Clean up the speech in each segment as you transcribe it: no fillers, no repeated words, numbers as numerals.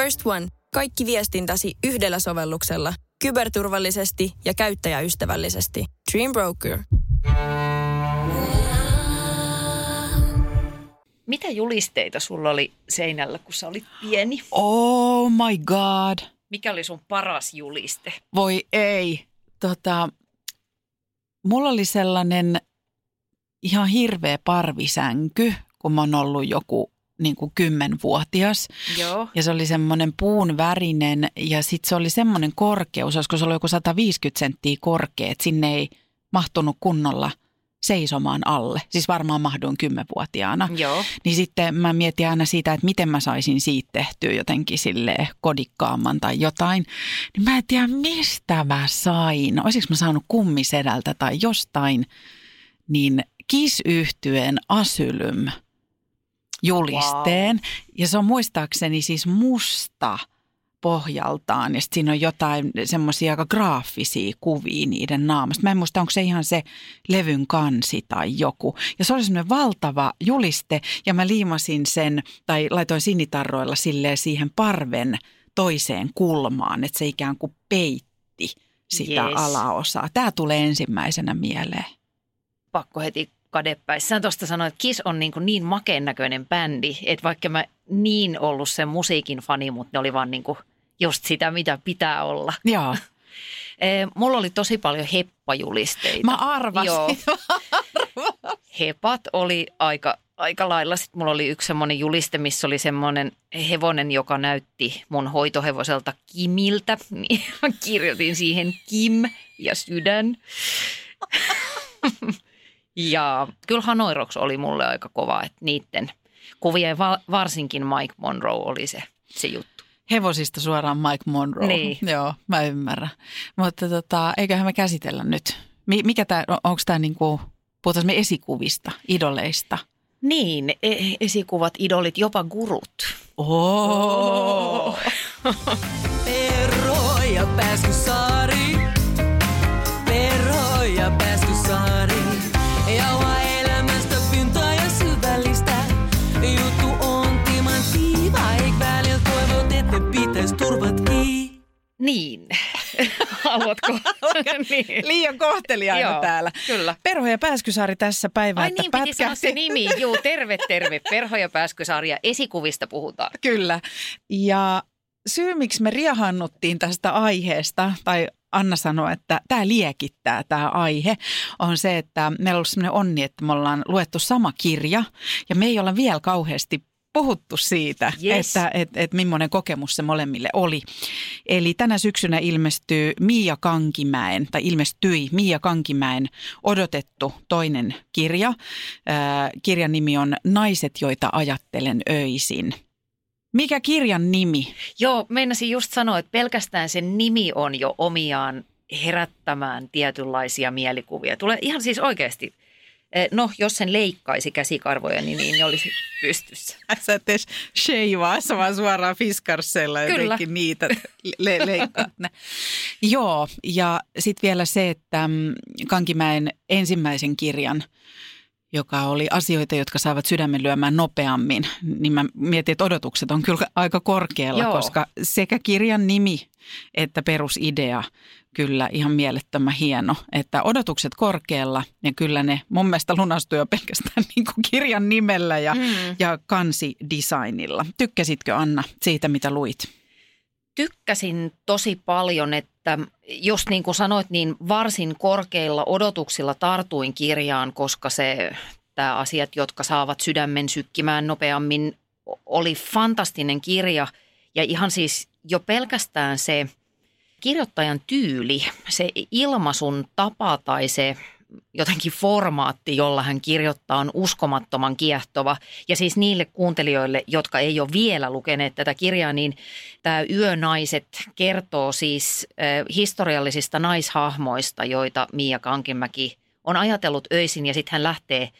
First One. Kaikki viestintäsi yhdellä sovelluksella. Kyberturvallisesti ja käyttäjäystävällisesti. Dream Broker. Mitä julisteita sulla oli seinällä, kun sä olit pieni? Oh my god. Mikä oli sun paras juliste? Voi ei. Mulla oli sellainen ihan hirveä parvisänky, kun mä oon ollut joku niin kuin 10-vuotias. Joo. Ja se oli semmoinen puun värinen ja sitten se oli semmoinen korkeus, olisiko se ollut joku 150 senttiä korkea, että sinne ei mahtunut kunnolla seisomaan alle. Siis varmaan mahduin 10-vuotiaana. Joo. Niin sitten mä mietin aina siitä, että miten mä saisin siitä tehtyä jotenkin silleen kodikkaamman tai jotain. Niin mä en tiedä, mistä mä sain. Olisiko mä saanut Kummisedältä tai jostain, niin Kiss-yhtyeen Asylum julisteen. Wow. Ja se on muistaakseni siis musta pohjaltaan. Ja sitten siinä on jotain semmoisia aika graafisia kuvia niiden naamasta. Mä en muista, onko se ihan se levyn kansi tai joku. Ja se oli semmoinen valtava juliste ja mä liimasin sen tai laitoin sinitarroilla silleen siihen parven toiseen kulmaan, että se ikään kuin peitti sitä alaosaa. Tää tulee ensimmäisenä mieleen. Pakko heti kadepäissään tuosta sanoa, että Kiss on niin makeen näköinen bändi, että vaikka mä niin ollut sen musiikin fani, mutta ne oli vaan just sitä, mitä pitää olla. Joo. Mulla oli tosi paljon heppajulisteita. Mä arvasin. Joo. Hepat oli aika lailla. Sitten mulla oli yksi semmoinen juliste, missä oli semmoinen hevonen, joka näytti mun hoitohevoselta Kimiltä. Niin mä kirjoitin siihen Kim ja sydän. Ja kyllä Hanoi Rocks oli mulle aika kova, että niiden kuvia varsinkin Mike Monroe oli se juttu. Hevosista suoraan Mike Monroe. Niin. Joo, mä ymmärrän. Mutta eiköhän me käsitellä nyt. Mikä tää, onko tämä puhutaan me esikuvista, idoleista? Niin, esikuvat, idolit, jopa gurut. Oh! Perro ja Pääskysaari. Perro ja Pääskysaari. Jauha elämästä pintaa ja syvällistä. Juttu on timanttiiva, eik välillä toivot, että pitäis turvat kiinni. Niin. Haluatko? Niin. Liian kohteliaana. Joo, täällä. Kyllä. Perho ja Pääskysaari tässä päivää, että pätkähti. Ai niin, piti sanoa se nimi. Juu, terve. Perho ja Pääskysaari ja esikuvista puhutaan. Kyllä. Ja syy, miksi me riehannuttiin tästä aiheesta, tai Anna sanoi, että tämä liekittää tämä aihe, on se, että meillä on ollut sellainen onni, että me ollaan luettu sama kirja ja me ei olla vielä kauheasti puhuttu siitä, että millainen kokemus se molemmille oli. Eli tänä syksynä ilmestyi Mia Kankimäen odotettu toinen kirja. Kirjan nimi on Naiset, joita ajattelen öisin. Mikä kirjan nimi? Joo, meinasin just sanoa, että pelkästään sen nimi on jo omiaan herättämään tietynlaisia mielikuvia. Tulee ihan siis oikeasti, no jos sen leikkaisi käsikarvoja, niin olisi pystyssä. Sä et edes sheivaa, sä vaan suoraan fiskarsella jotenkin niitä leikkaa. Joo, ja sitten vielä se, että Kankimäen ensimmäisen kirjan, joka oli asioita, jotka saivat sydämen lyömään nopeammin, niin mä mietin, että odotukset on kyllä aika korkealla, koska sekä kirjan nimi että perusidea kyllä ihan mielettömän hieno. Että odotukset korkealla ja kyllä ne mun mielestä lunastui jo pelkästään kirjan nimellä ja kansidesignilla. Tykkäsitkö Anna siitä, mitä luit? Tykkäsin tosi paljon, että just niin kuin sanoit, niin varsin korkeilla odotuksilla tartuin kirjaan, koska tämä asiat, jotka saavat sydämen sykkimään nopeammin, oli fantastinen kirja. Ja ihan siis jo pelkästään se kirjoittajan tyyli, se ilmaisun tapa tai se jotenkin formaatti, jolla hän kirjoittaa, on uskomattoman kiehtova. Ja siis niille kuuntelijoille, jotka ei ole vielä lukeneet tätä kirjaa, niin tämä Yönaiset kertoo siis historiallisista naishahmoista, joita Mia Kankimäki on ajatellut öisin. Ja sitten hän lähtee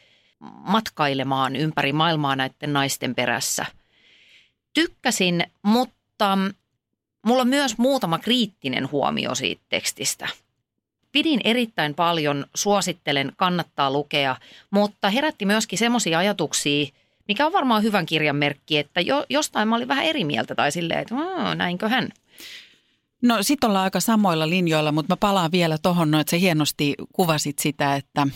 matkailemaan ympäri maailmaa näiden naisten perässä. Tykkäsin, mutta mulla on myös muutama kriittinen huomio siitä tekstistä. Pidin erittäin paljon, suosittelen, kannattaa lukea, mutta herätti myöskin semmoisia ajatuksia, Mikä on varmaan hyvän kirjan merkki, että jostain mä olin vähän eri mieltä tai silleen, että näinköhän. No sit ollaan aika samoilla linjoilla, mutta mä palaan vielä tohon, että sä hienosti kuvasit sitä, että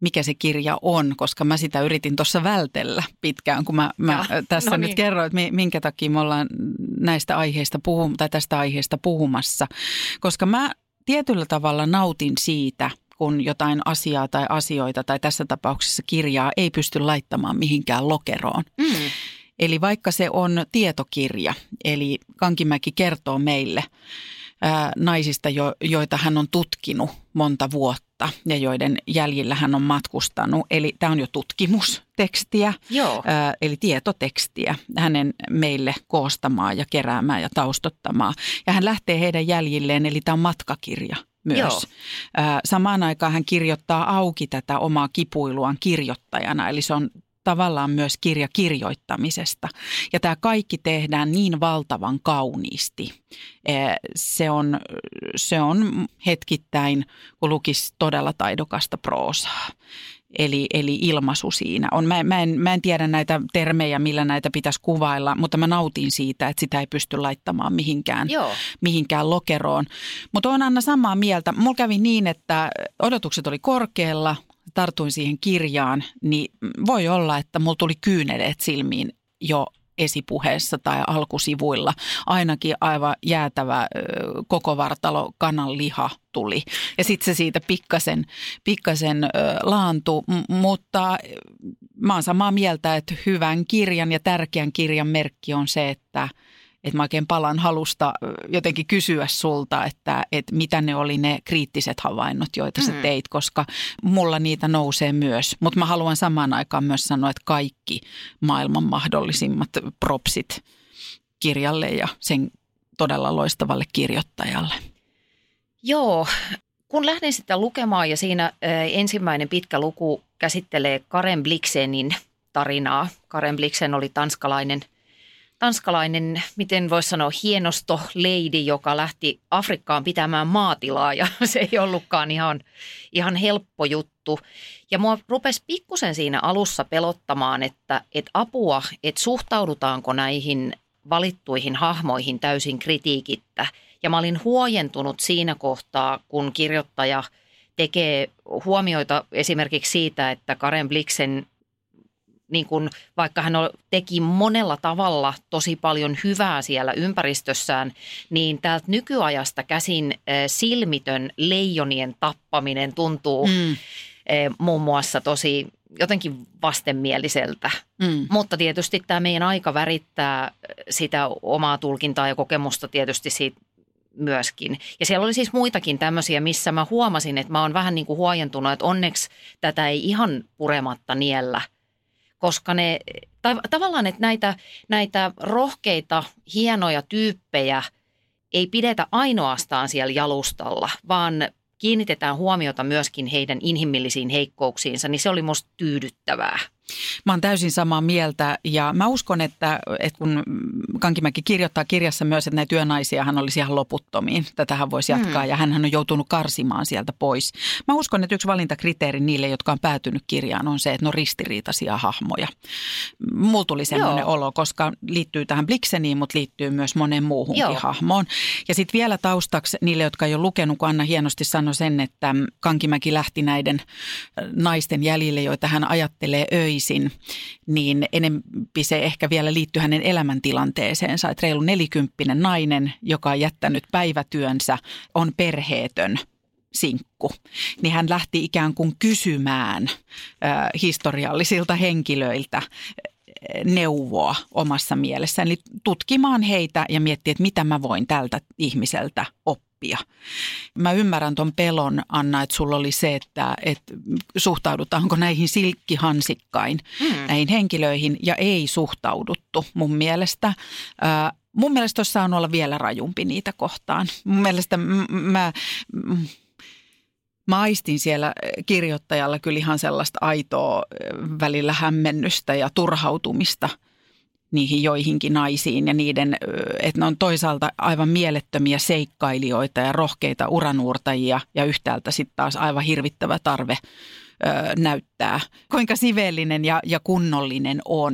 mikä se kirja on, koska mä sitä yritin tuossa vältellä pitkään, kun mä tässä nyt kerroin, että minkä takia me ollaan näistä aiheista tästä aiheesta puhumassa. Koska mä tietyllä tavalla nautin siitä, kun jotain asiaa tai asioita tai tässä tapauksessa kirjaa ei pysty laittamaan mihinkään lokeroon. Mm. Eli vaikka se on tietokirja, eli Kankimäki kertoo meille naisista, joita hän on tutkinut monta vuotta ja joiden jäljillä hän on matkustanut. Eli tämä on jo tutkimustekstiä, eli tietotekstiä hänen meille koostamaan ja keräämään ja taustottamaan. Ja hän lähtee heidän jäljilleen, eli tämä on matkakirja myös. Joo. Samaan aikaan hän kirjoittaa auki tätä omaa kipuiluaan kirjoittajana, eli se on tavallaan myös kirja kirjoittamisesta. Ja tämä kaikki tehdään niin valtavan kauniisti. Se on hetkittäin, kun lukisi todella taidokasta proosaa. Eli ilmaisu siinä on. Mä en tiedä näitä termejä, millä näitä pitäisi kuvailla, mutta mä nautin siitä, että sitä ei pysty laittamaan mihinkään lokeroon. Mutta on Anna samaa mieltä. Mulla kävi niin, että odotukset oli korkealla. Tartuin siihen kirjaan, niin voi olla, että mulla tuli kyyneleet silmiin jo esipuheessa tai alkusivuilla. Ainakin aivan jäätävä koko vartalo kanan liha tuli. Ja sitten se siitä pikkasen laantui, mutta mä oon samaa mieltä, että hyvän kirjan ja tärkeän kirjan merkki on se, että mä oikein palan halusta jotenkin kysyä sulta, että mitä ne oli ne kriittiset havainnot, joita sä teit, koska mulla niitä nousee myös. Mutta mä haluan samaan aikaan myös sanoa, että kaikki maailman mahdollisimmat propsit kirjalle ja sen todella loistavalle kirjoittajalle. Joo, kun lähden sitä lukemaan ja siinä ensimmäinen pitkä luku käsittelee Karen Blixenin tarinaa. Karen Blixen oli tanskalainen, miten voisi sanoa, hienosto leidi, joka lähti Afrikkaan pitämään maatilaa ja se ei ollutkaan ihan helppo juttu. Ja mua rupesi pikkusen siinä alussa pelottamaan, että suhtaudutaanko näihin valittuihin hahmoihin täysin kritiikittä. Ja mä olin huojentunut siinä kohtaa, kun kirjoittaja tekee huomioita esimerkiksi siitä, että Karen Blixen, niin kun, vaikka hän teki monella tavalla tosi paljon hyvää siellä ympäristössään, niin täältä nykyajasta käsin silmitön leijonien tappaminen tuntuu muun muassa tosi jotenkin vastenmieliseltä. Mm. Mutta tietysti tämä meidän aika värittää sitä omaa tulkintaa ja kokemusta tietysti siitä myöskin. Ja siellä oli siis muitakin tämmöisiä, missä mä huomasin, että mä oon vähän niin kuin huojentunut, että onneksi tätä ei ihan purematta niellä. Koska ne, tavallaan että näitä rohkeita, hienoja tyyppejä ei pidetä ainoastaan siellä jalustalla, vaan kiinnitetään huomiota myöskin heidän inhimillisiin heikkouksiinsa, niin se oli musta tyydyttävää. Mä oon täysin samaa mieltä ja mä uskon, että kun Kankimäki kirjoittaa kirjassa myös, että näitä työnaisia hän olisi ihan loputtomiin. Tätähän voisi jatkaa ja hän on joutunut karsimaan sieltä pois. Mä uskon, että yksi valintakriteeri niille, jotka on päätynyt kirjaan, on se, että ne on ristiriitaisia hahmoja. Mulla tuli semmoinen olo, koska liittyy tähän Blixeniin, mutta liittyy myös moneen muuhunkin hahmoon. Ja sitten vielä taustaksi niille, jotka ei ole lukenut, kun Anna hienosti sanoi sen, että Kankimäki lähti näiden naisten jäljille, joita hän ajattelee öisin. Niin enempi se ehkä vielä liittyy hänen elämäntilanteeseensa, että reilu 40 nainen, joka on jättänyt päivätyönsä, on perheetön sinkku. Niin hän lähti ikään kuin kysymään historiallisilta henkilöiltä neuvoa omassa mielessään, eli tutkimaan heitä ja miettiä, että mitä mä voin tältä ihmiseltä oppia. Mä ymmärrän ton pelon, Anna, että sulla oli se, että suhtaudutaanko näihin silkkihansikkain, näihin henkilöihin, ja ei suhtauduttu mun mielestä. Mun mielestä olisi saanut olla vielä rajumpi niitä kohtaan. Mun mielestä mä aistin siellä kirjoittajalla kyllä ihan sellaista aitoa välillä hämmennystä ja turhautumista niihin joihinkin naisiin ja niiden, että ne on toisaalta aivan mielettömiä seikkailijoita ja rohkeita uranuurtajia ja yhtäältä sitten taas aivan hirvittävä tarve näyttää, kuinka sivellinen ja kunnollinen on,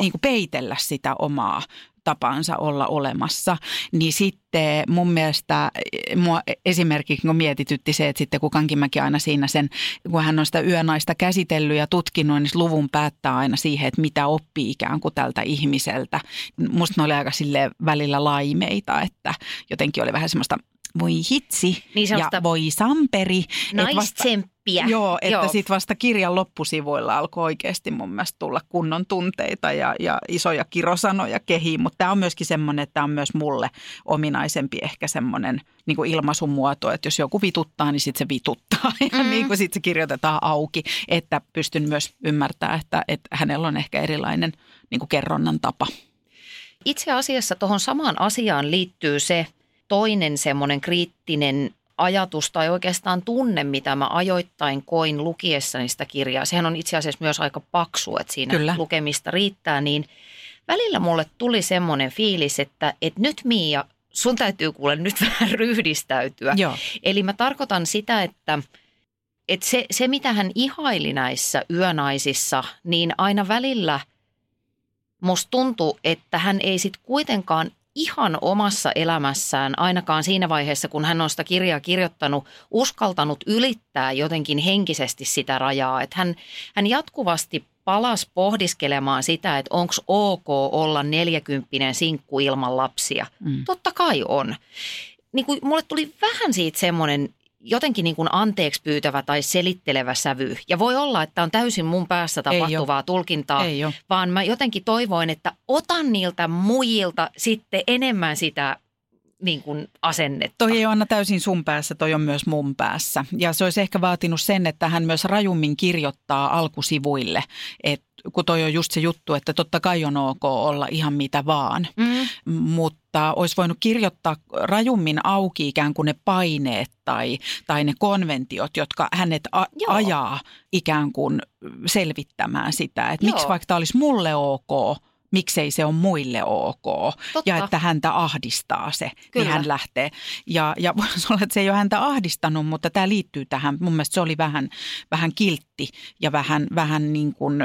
niin kuin peitellä sitä omaa tapansa olla olemassa, niin sitten mun mielestä mua esimerkiksi mietitytti se, että sitten kun Kankimäki aina siinä sen, kun hän on sitä yönaista käsitellyt ja tutkinut, niin luvun päättää aina siihen, että mitä oppii ikään kuin tältä ihmiseltä. Musta ne oli aika silleen välillä laimeita, että jotenkin oli vähän semmoista voi hitsi niin ja voi samperi. Naistsempiä. Joo, että sitten vasta kirjan loppusivuilla alkoi oikeasti mun mielestä tulla kunnon tunteita ja isoja kirosanoja kehiin. Mutta tämä on myöskin semmoinen, että tämä on myös mulle ominaisempi ehkä semmoinen niin kuin ilmaisumuoto, että jos joku vituttaa, niin sitten se vituttaa ja niin kuin sitten se kirjoitetaan auki. Että pystyn myös ymmärtämään, että hänellä on ehkä erilainen niin kuin kerronnan tapa. Itse asiassa tuohon samaan asiaan liittyy se, toinen semmoinen kriittinen ajatus tai oikeastaan tunne, mitä mä ajoittain koin lukiessani sitä kirjaa. Sehän on itse asiassa myös aika paksu, että siinä kyllä lukemista riittää. Niin välillä mulle tuli semmoinen fiilis, että nyt Mia, sun täytyy kuule nyt vähän ryhdistäytyä. Joo. Eli mä tarkoitan sitä, että se mitä hän ihaili näissä yönaisissa, niin aina välillä musta tuntuu, että hän ei sit kuitenkaan ihan omassa elämässään, ainakaan siinä vaiheessa, kun hän on sitä kirjaa kirjoittanut, uskaltanut ylittää jotenkin henkisesti sitä rajaa. Että hän jatkuvasti palasi pohdiskelemaan sitä, että onko ok olla 40 sinkku ilman lapsia. Totta kai on. Niin kuin mulle tuli vähän siitä semmoinen jotenkin niin kuin anteeksi pyytävä tai selittelevä sävy. Ja voi olla, että on täysin mun päässä tapahtuvaa tulkintaa, vaan mä jotenkin toivoin, että otan niiltä muilta sitten enemmän sitä niin kuin asennetta. Toi ei ole Anna täysin sun päässä, toi on myös mun päässä. Ja se olisi ehkä vaatinut sen, että hän myös rajummin kirjoittaa alkusivuille, että kun toi on just se juttu, että totta kai on ok olla ihan mitä vaan, mutta olisi voinut kirjoittaa rajummin auki ikään kuin ne paineet tai ne konventiot, jotka hänet ajaa ikään kuin selvittämään sitä, että miksi vaikka tämä olisi mulle ok, miksei se on muille ok. Totta. Ja että häntä ahdistaa se, kyllä, niin hän lähtee. Ja voisi olla, että se ei ole häntä ahdistanut, mutta tämä liittyy tähän. Mun mielestä se oli vähän kiltti ja vähän niin kuin,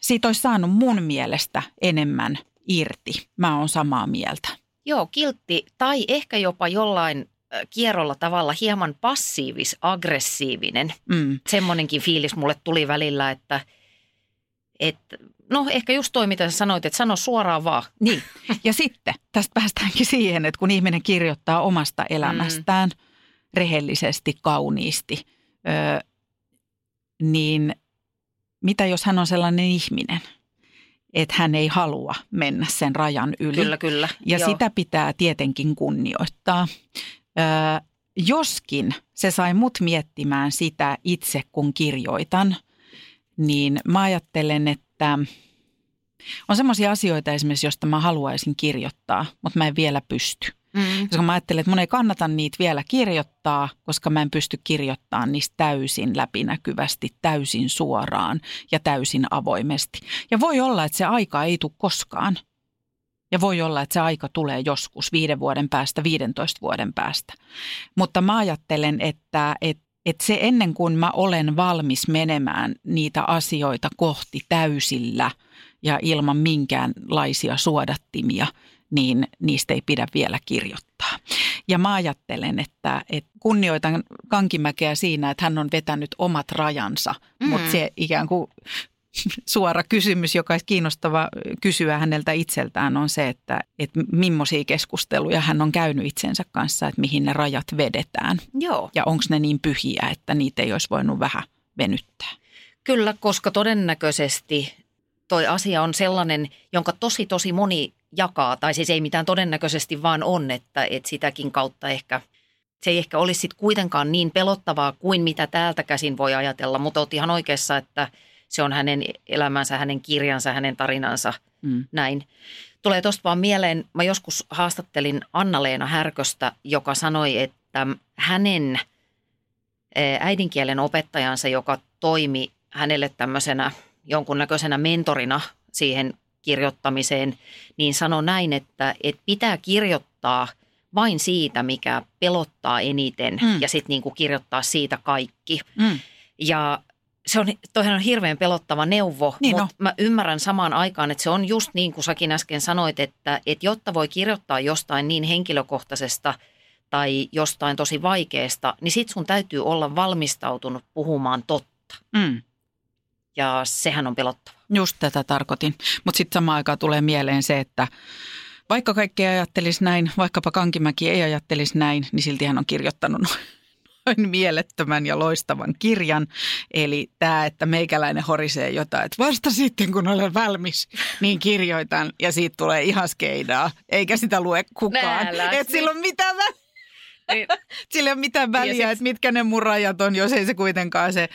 siitä olisi saanut mun mielestä enemmän irti. Mä oon samaa mieltä. Joo, kiltti tai ehkä jopa jollain kierrolla tavalla hieman passiivis-aggressiivinen. Semmoinenkin fiilis mulle tuli välillä, että no ehkä just toi, mitä sä sanoit, että sano suoraan vaan. Niin. Ja sitten tästä päästäänkin siihen, että kun ihminen kirjoittaa omasta elämästään rehellisesti, kauniisti, niin mitä jos hän on sellainen ihminen, että hän ei halua mennä sen rajan yli. Kyllä. Ja sitä pitää tietenkin kunnioittaa. Joskin se sai mut miettimään sitä itse, kun kirjoitan, niin mä ajattelen, että on semmoisia asioita esimerkiksi, josta mä haluaisin kirjoittaa, mutta mä en vielä pysty. Koska mä ajattelen, että mun ei kannata niitä vielä kirjoittaa, koska mä en pysty kirjoittamaan niistä täysin läpinäkyvästi, täysin suoraan ja täysin avoimesti. Ja voi olla, että se aika ei tule koskaan. Ja voi olla, että se aika tulee joskus 5 vuoden päästä, 15 vuoden päästä. Mutta mä ajattelen, että se ennen kuin mä olen valmis menemään niitä asioita kohti täysillä ja ilman minkäänlaisia suodattimia, niin niistä ei pidä vielä kirjoittaa. Ja mä ajattelen, että kunnioitan Kankimäkeä siinä, että hän on vetänyt omat rajansa, mutta se ikään kuin suora kysymys, joka olisi kiinnostava kysyä häneltä itseltään, on se, että millaisia keskusteluja hän on käynyt itsensä kanssa, että mihin ne rajat vedetään. Joo. Ja onko ne niin pyhiä, että niitä ei olisi voinut vähän venyttää. Kyllä, koska todennäköisesti toi asia on sellainen, jonka tosi moni jakaa, tai siis ei mitään todennäköisesti vaan on, että sitäkin kautta ehkä se ei ehkä olisi sit kuitenkaan niin pelottavaa kuin mitä täältä käsin voi ajatella, mutta oot ihan oikeassa, että se on hänen elämänsä, hänen kirjansa, hänen tarinansa, näin. Tulee tuosta vaan mieleen, mä joskus haastattelin Anna-Leena Härköstä, joka sanoi, että hänen äidinkielen opettajansa, joka toimi hänelle tämmöisenä jonkunnäköisenä mentorina siihen kirjoittamiseen, niin sanoi näin, että pitää kirjoittaa, vain siitä, mikä pelottaa eniten ja sitten niinku kirjoittaa siitä kaikki. Mm. Ja se on, toihan on hirveän pelottava neuvo, niin mutta mä ymmärrän samaan aikaan, että se on just niin kuin säkin äsken sanoit, että jotta voi kirjoittaa jostain niin henkilökohtaisesta tai jostain tosi vaikeasta, niin sit sun täytyy olla valmistautunut puhumaan totta. Mm. Ja sehän on pelottava. Just tätä tarkoitin. Mutta sitten samaan aikaan tulee mieleen se, että vaikka kaikki ei ajattelisi näin, vaikkapa Kankimäki ei ajattelisi näin, niin silti hän on kirjoittanut noin mielettömän ja loistavan kirjan. Eli tämä, että meikäläinen horisee jotain, että vasta sitten kun olen valmis, niin kirjoitan ja siitä tulee ihan skeidaa, eikä sitä lue kukaan. Että sillä on mitään väliä. Niin. Sillä ei ole mitään väliä, siksi, että mitkä ne mun rajat on, jos ei se kuitenkaan se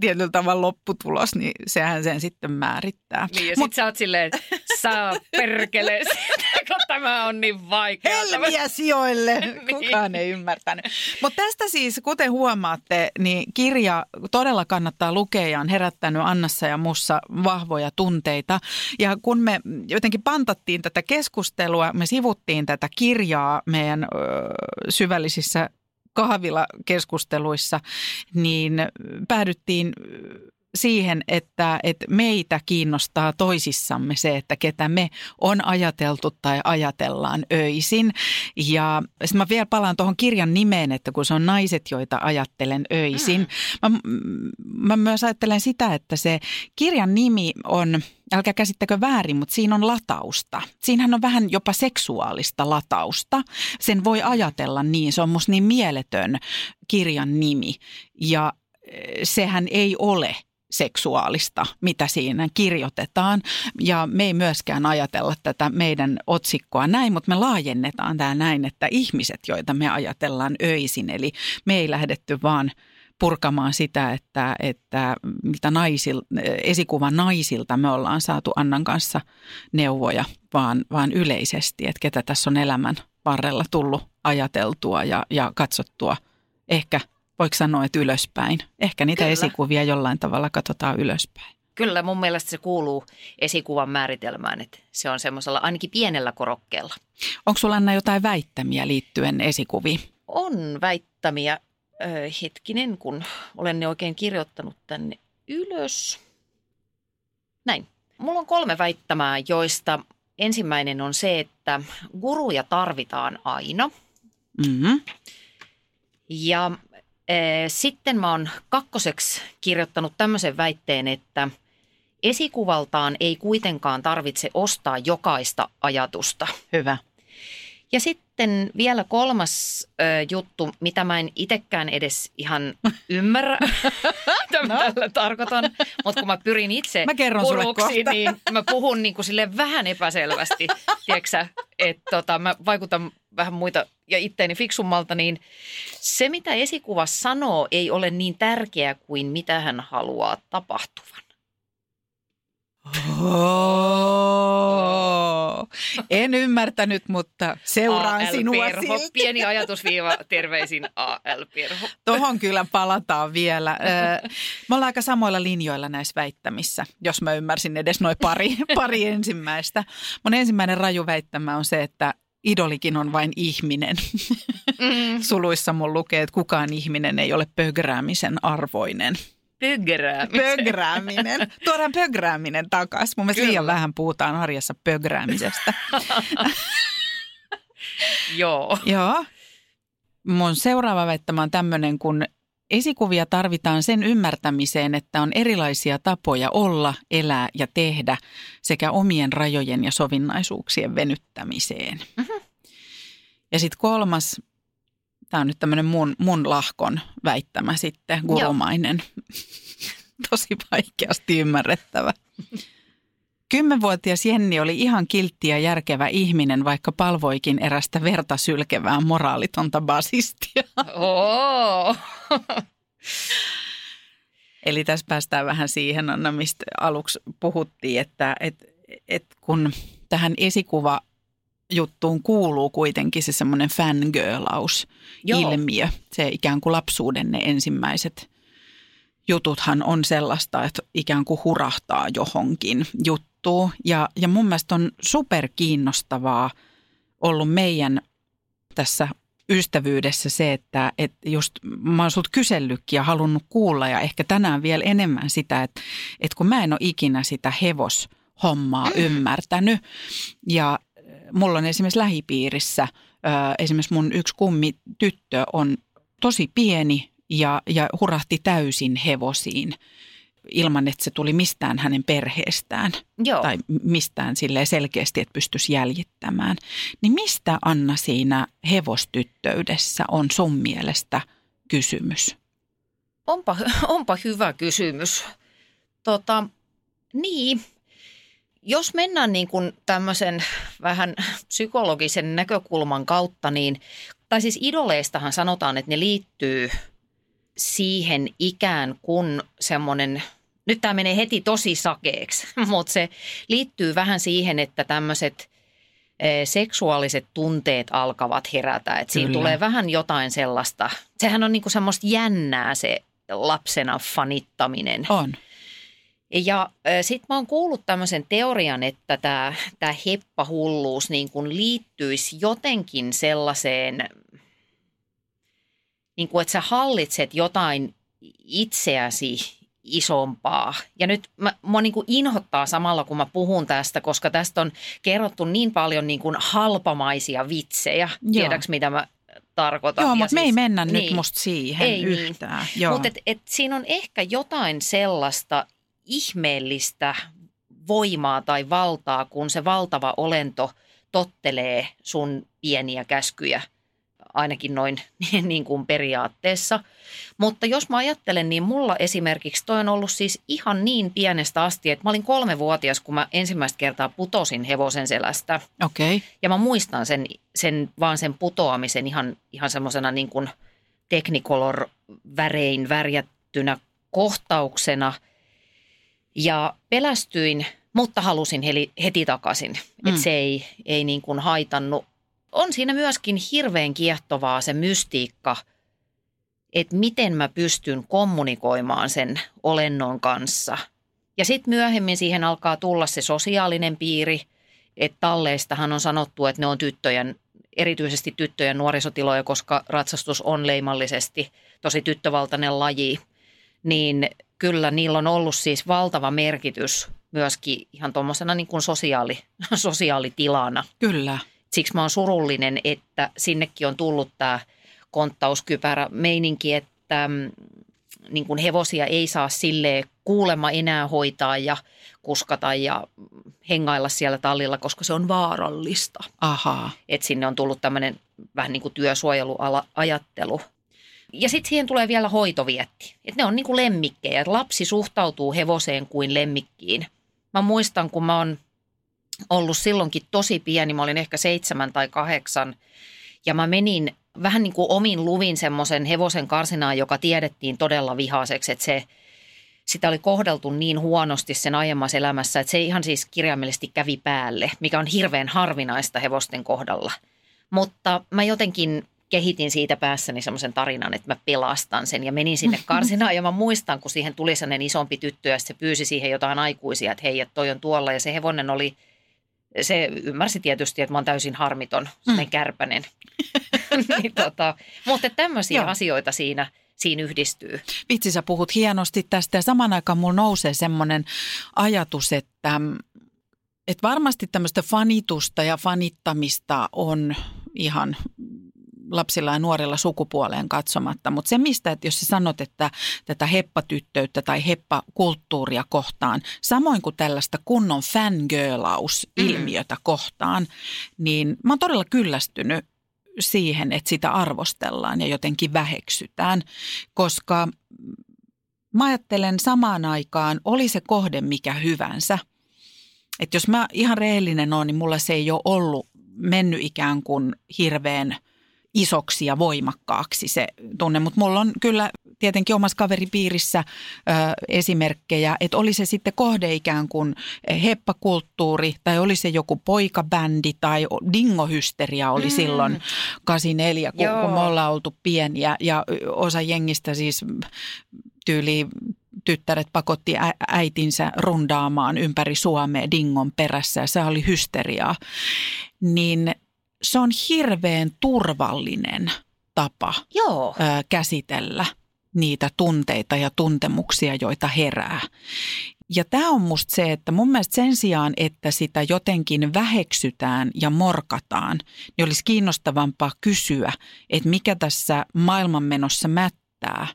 tietyllä tavalla lopputulos, niin sehän sen sitten määrittää. Niin, ja sit sä oot silleen, että saa perkele sitä, kun tämä on niin vaikeaa. Helmiä sijoille! Kukaan ei ymmärtänyt. Mutta tästä siis, kuten huomaatte, niin kirja todella kannattaa lukea ja on herättänyt Annassa ja mussa vahvoja tunteita. Ja kun me jotenkin pantattiin tätä keskustelua, me sivuttiin tätä kirjaa meidän syvällisiin kahvilakeskusteluissa, niin päädyttiin siihen, että meitä kiinnostaa toisissamme se, että ketä me on ajateltu tai ajatellaan öisin. Ja sitten mä vielä palaan tuohon kirjan nimeen, että kun se on Naiset, joita ajattelen öisin. Mä myös ajattelen sitä, että se kirjan nimi on, älkää käsittäkö väärin, mutta siinä on latausta. Siinähän on vähän jopa seksuaalista latausta. Sen voi ajatella niin, se on musta niin mieletön kirjan nimi. Ja sehän ei ole seksuaalista, mitä siinä kirjoitetaan. Ja me ei myöskään ajatella tätä meidän otsikkoa näin, mutta me laajennetaan tämä näin, että ihmiset, joita me ajatellaan öisin. Eli me ei lähdetty vaan purkamaan sitä, että mitä esikuva naisilta me ollaan saatu Annan kanssa neuvoja, vaan yleisesti, että ketä tässä on elämän varrella tullut ajateltua ja katsottua ehkä. Voiko sanoa, että ylöspäin? Ehkä niitä Kyllä. esikuvia jollain tavalla katsotaan ylöspäin. Kyllä, mun mielestä se kuuluu esikuvan määritelmään, että se on semmoisella ainakin pienellä korokkeella. Onko sulla, Anna, jotain väittämiä liittyen esikuviin? On väittämiä. Hetkinen, kun olen ne oikein kirjoittanut tänne ylös. Näin. Mulla on 3 väittämää, joista ensimmäinen on se, että guruja tarvitaan aina. Mm-hmm. Ja sitten mä oon 2. kirjoittanut tämmöisen väitteen, että esikuvaltaan ei kuitenkaan tarvitse ostaa jokaista ajatusta. Hyvä. Ja sitten vielä 3 juttu, mitä mä en itsekään edes ihan ymmärrä, mitä mä tällä tarkoitan. Mutta kun mä pyrin itse puruksi, niin mä puhun niin kuin silleen vähän epäselvästi, tiedätkö, että mä vaikutan vähän muita ja itteeni fiksummalta, niin se mitä esikuva sanoo ei ole niin tärkeää kuin mitä hän haluaa tapahtuvan. Oh. En ymmärtänyt, mutta seuraan AL sinua silti. Pieni ajatusviiva, terveisin AL-Pirho. Tuohon kyllä palataan vielä. Me ollaan aika samoilla linjoilla näissä väittämissä, jos mä ymmärsin edes noin pari ensimmäistä. Mun ensimmäinen raju väittämä on se, että idolikin on vain ihminen. Suluissa mun lukee, että kukaan ihminen ei ole pögräämisen arvoinen. Pögrääminen. Tuodaan pögrääminen takaisin. Mun mielestä liian vähän puhutaan arjessa pögräämisestä. Joo. Mun seuraava väittämä on tämmöinen, kun esikuvia tarvitaan sen ymmärtämiseen, että on erilaisia tapoja olla, elää ja tehdä sekä omien rajojen ja sovinnaisuuksien venyttämiseen. Mm-hmm. Ja sitten 3, tämä on nyt tämmöinen mun lahkon väittämä sitten, gurumainen. Tosi vaikeasti ymmärrettävä. 10-vuotias Jenni oli ihan kiltti ja järkevä ihminen, vaikka palvoikin erästä verta sylkevää moraalitonta basistia. Oh. Eli tässä päästään vähän siihen, Anna, mistä aluksi puhuttiin, että kun tähän esikuva-juttuun kuuluu kuitenkin se semmoinen fangirlaus-ilmiö. Se ikään kuin lapsuuden ne ensimmäiset jututhan on sellaista, että ikään kuin hurahtaa johonkin juttuun. Ja mun mielestä on superkiinnostavaa ollut meidän tässä ystävyydessä se, että just mä oon sut kysellytkin ja halunnut kuulla ja ehkä tänään vielä enemmän sitä, että kun mä en ole ikinä sitä hevoshommaa ymmärtänyt ja mulla on esimerkiksi lähipiirissä, esimerkiksi mun yksi kummityttö on tosi pieni ja hurahti täysin hevosiin ilman, että se tuli mistään hänen perheestään. Joo. Tai mistään silleen selkeästi, että pystyisi jäljittämään. Niin mistä, Anna, siinä hevostyttöydessä on sun mielestä kysymys? Onpa hyvä kysymys. Niin. Jos mennään niin kuin tämmöisen vähän psykologisen näkökulman kautta, niin, tai siis idoleistahan sanotaan, että ne liittyy siihen ikään kuin semmoinen, nyt tämä menee heti tosi sakeeksi, mutta se liittyy vähän siihen, että tämmöiset seksuaaliset tunteet alkavat herätä. Että siinä tulee vähän jotain sellaista, sehän on niin kuin semmoista jännää se lapsena fanittaminen. On. Ja sitten mä oon kuullut tämmöisen teorian, että tämä heppahulluus niin kuin liittyisi jotenkin sellaiseen, niin kuin että sä hallitset jotain itseäsi isompaa. Ja nyt mua niin kuin inhottaa samalla, kun mä puhun tästä, koska tästä on kerrottu niin paljon niin kuin halpamaisia vitsejä. Joo. Tiedäks mitä mä tarkoitan? Joo, mutta siis, me ei mennä niin, nyt musta siihen ei yhtään. Niin. Mutta siinä on ehkä jotain sellaista ihmeellistä voimaa tai valtaa, kun se valtava olento tottelee sun pieniä käskyjä, ainakin noin niin kuin periaatteessa. Mutta jos mä ajattelen, niin mulla esimerkiksi toi on ollut siis ihan niin pienestä asti, että mä olin 3-vuotias, kun mä ensimmäistä kertaa putosin hevosen selästä. Okay. Ja mä muistan sen putoamisen ihan semmoisena niin kuin teknikolor-värein värjättynä kohtauksena. Ja pelästyin, mutta halusin heti takaisin, että se ei niin kuin haitannut. On siinä myöskin hirveän kiehtovaa se mystiikka, että miten mä pystyn kommunikoimaan sen olennon kanssa. Ja sitten myöhemmin siihen alkaa tulla se sosiaalinen piiri, että talleistahan on sanottu, että ne on erityisesti tyttöjen nuorisotiloja, koska ratsastus on leimallisesti tosi tyttövaltainen laji, niin kyllä niillä on ollut siis valtava merkitys myöskin ihan tuommoisena niin kuin sosiaalitilana. Kyllä. Siksi mä oon surullinen, että sinnekin on tullut tämä konttauskypärämeininki, että niin kuin hevosia ei saa silleen kuulemma enää hoitaa ja kuskata ja hengailla siellä tallilla, koska se on vaarallista. Ahaa. Että sinne on tullut tämmöinen vähän niin kuin työsuojeluajattelu. Ja sitten siihen tulee vielä hoitovietti. Et ne on niin kuin lemmikkejä. Et lapsi suhtautuu hevoseen kuin lemmikkiin. Mä muistan, kun mä oon ollut silloinkin tosi pieni. Mä olin ehkä 7 tai 8. Ja mä menin vähän niin kuin omin luvin semmoisen hevosen karsinaan, joka tiedettiin todella vihaiseksi. Että sitä oli kohdeltu niin huonosti sen aiemmassa elämässä, että se ihan siis kirjaimellisesti kävi päälle, mikä on hirveän harvinaista hevosten kohdalla. Mutta mä jotenkin kehitin siitä päässäni semmoisen tarinan, että mä pelastan sen ja menin sinne karsinaan. Ja mä muistan, kun siihen tuli sellainen isompi tyttö ja se pyysi siihen jotain aikuisia, että hei, että toi on tuolla. Ja se hevonen se ymmärsi tietysti, että mä oon täysin harmiton, semmoinen kärpänen. Niin, mutta tämmöisiä asioita siinä yhdistyy. Vitsi, sä puhut hienosti tästä ja samaan aikaan mulla nousee semmoinen ajatus, että varmasti tämmöistä fanitusta ja fanittamista on ihan lapsilla ja nuorilla sukupuoleen katsomatta, mutta se mistä, että jos sä sanot, että tätä heppatyttöyttä tai heppakulttuuria kohtaan, samoin kuin tällaista kunnon fangirlaus-ilmiötä kohtaan, niin mä oon todella kyllästynyt siihen, että sitä arvostellaan ja jotenkin väheksytään, koska mä ajattelen samaan aikaan, oli se kohde mikä hyvänsä, että jos mä ihan rehellinen oon, niin mulla se ei ole ollut mennyt ikään kuin hirveän isoksi ja voimakkaaksi se tunne, mutta mulla on kyllä tietenkin omassa kaveripiirissä esimerkkejä, että oli se sitten kohde ikään kuin heppakulttuuri tai oli se joku poikabändi tai dingohysteria oli silloin 84, kun me ollaan oltu pieniä ja osa jengistä siis tyyliin tyttäret pakotti äitinsä rundaamaan ympäri Suomea dingon perässä ja se oli hysteriaa, niin se on hirveän turvallinen tapa käsitellä niitä tunteita ja tuntemuksia, joita herää. Ja tämä on musta se, että mun mielestä sen sijaan, että sitä jotenkin väheksytään ja morkataan, niin olisi kiinnostavampaa kysyä, että mikä tässä maailmanmenossa mättää,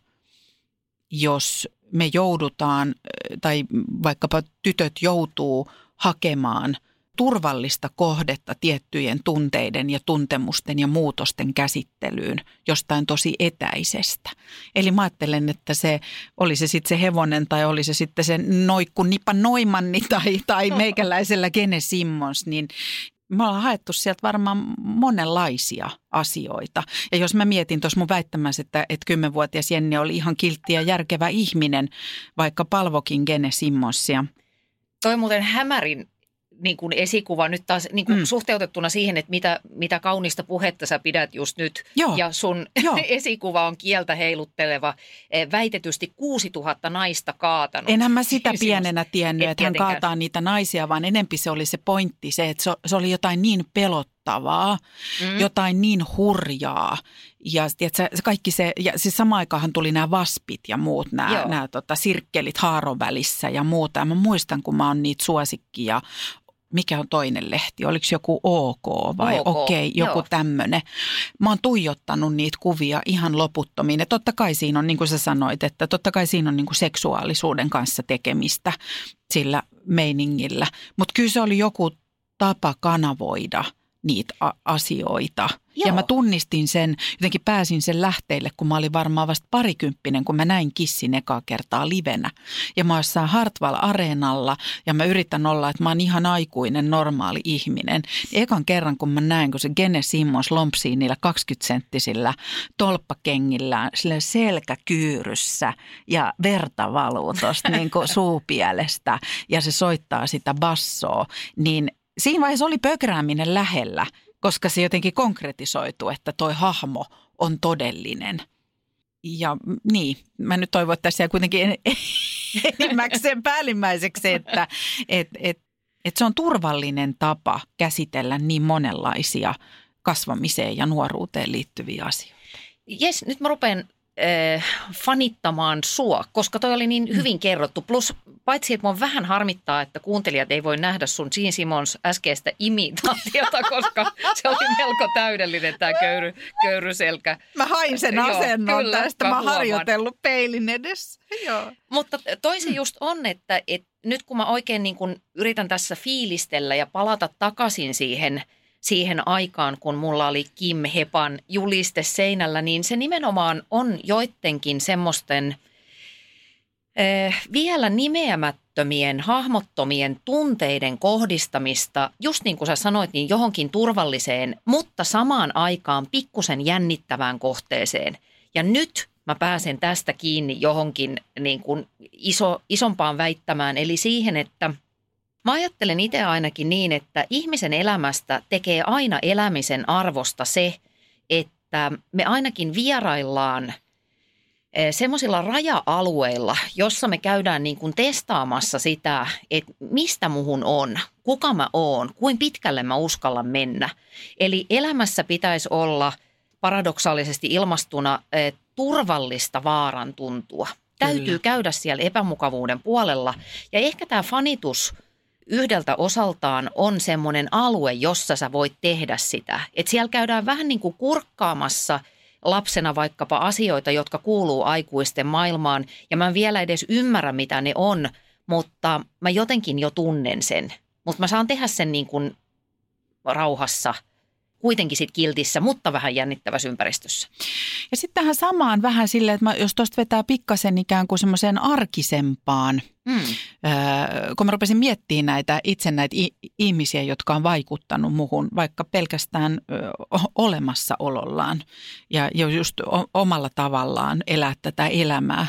jos me joudutaan tai vaikkapa tytöt joutuu hakemaan turvallista kohdetta tiettyjen tunteiden ja tuntemusten ja muutosten käsittelyyn jostain tosi etäisestä. Eli mä ajattelen, että se, oli se sitten se hevonen tai oli se sitten se noikku Nipa Noimanni tai meikäläisellä Gene Simmons, niin me ollaan haettu sieltä varmaan monenlaisia asioita. Ja jos mä mietin tuossa mun väittämässä, että 10-vuotias Jenni oli ihan kiltti ja järkevä ihminen, vaikka palvokin Gene Simmonsia. Toi muuten hämärin niin kuin esikuva nyt taas niin kuin suhteutettuna siihen, että mitä kaunista puhetta sä pidät just nyt. Joo. Ja sun esikuva on kieltä heilutteleva, väitetysti 6000 naista kaatanut. Enhän mä sitä pienenä tiennyt, että hän kaataa niitä naisia, vaan enempi se oli se pointti, se, että se oli jotain niin pelottavaa, jotain niin hurjaa. Ja kaikki se, ja siis samaan aikaan tuli nämä vaspit ja muut, nämä sirkkelit haaron välissä ja muuta. Ja mä muistan, kun mä oon niitä suosikkia. Mikä on toinen lehti? Oliko joku OK vai okei, joku tämmöinen. Mä oon tuijottanut niitä kuvia ihan loputtomiin. Ja totta kai siinä on, niin kuin sä sanoit, että totta kai siinä on niin kuin seksuaalisuuden kanssa tekemistä sillä meiningillä. Mutta kyllä se oli joku tapa kanavoida niitä asioita. Joo. Ja mä tunnistin sen, jotenkin pääsin sen lähteille, kun mä olin varmaan vasta 20, kun mä näin Kissin ekaa kertaa livenä. Ja mä oon jossain Hartwall-areenalla ja mä yritän olla, että mä oon ihan aikuinen, normaali ihminen. Ekan kerran, kun mä näin, kun se Gene Simmons lompsii niillä 20-senttisillä tolppakengillä, sillä selkäkyyryssä ja verta valuu tuosta niin kuin suupielestä ja se soittaa sitä bassoa, niin siinä vaiheessa oli pökrääminen lähellä, koska se jotenkin konkretisoituu, että toi hahmo on todellinen. Ja niin, mä nyt toivon, että tässä kuitenkin enimmäkseen päällimmäiseksi, että se on turvallinen tapa käsitellä niin monenlaisia kasvamiseen ja nuoruuteen liittyviä asioita. Jes, nyt mä rupean fanittamaan sua, koska toi oli niin hyvin kerrottu. Plus paitsi, että mua vähän harmittaa, että kuuntelijat ei voi nähdä sun Gene Simmons äskeistä imitaatiota, koska se oli melko täydellinen tämä köyryselkä. Mä hain sen asennon tästä. Mä oon harjoitellut peilin edessä. Joo. Mutta toi se just on, että nyt kun mä oikein niin kun yritän tässä fiilistellä ja palata takaisin siihen aikaan, kun mulla oli Kim Hepan juliste seinällä, niin se nimenomaan on joidenkin semmoisten vielä nimeämättömien, hahmottomien tunteiden kohdistamista, just niin kuin sä sanoit, niin johonkin turvalliseen, mutta samaan aikaan pikkusen jännittävään kohteeseen. Ja nyt mä pääsen tästä kiinni johonkin niin kuin isompaan väittämään, eli siihen, että mä ajattelen itse ainakin niin, että ihmisen elämästä tekee aina elämisen arvosta se, että me ainakin vieraillaan semmoisilla raja-alueilla, jossa me käydään niin kuin testaamassa sitä, että mistä muhun on, kuka mä oon, kuin pitkälle mä uskallan mennä. Eli elämässä pitäisi olla paradoksaalisesti ilmastuna turvallista vaaran tuntua. Täytyy käydä siellä epämukavuuden puolella ja ehkä tämä fanitus yhdeltä osaltaan on semmoinen alue, jossa sä voit tehdä sitä. Et siellä käydään vähän niin kuin kurkkaamassa lapsena vaikkapa asioita, jotka kuuluu aikuisten maailmaan. Ja mä en vielä edes ymmärrä, mitä ne on, mutta mä jotenkin jo tunnen sen. Mutta mä saan tehdä sen niin kuin rauhassa, kuitenkin sit kiltissä, mutta vähän jännittävässä ympäristössä. Ja sitten tähän samaan vähän silleen, että jos tuosta vetää pikkasen ikään kuin semmoiseen arkisempaan, kun mä rupesin miettimään näitä ihmisiä, jotka on vaikuttanut muhun, vaikka pelkästään olemassaolollaan ja just omalla tavallaan elää tätä elämää,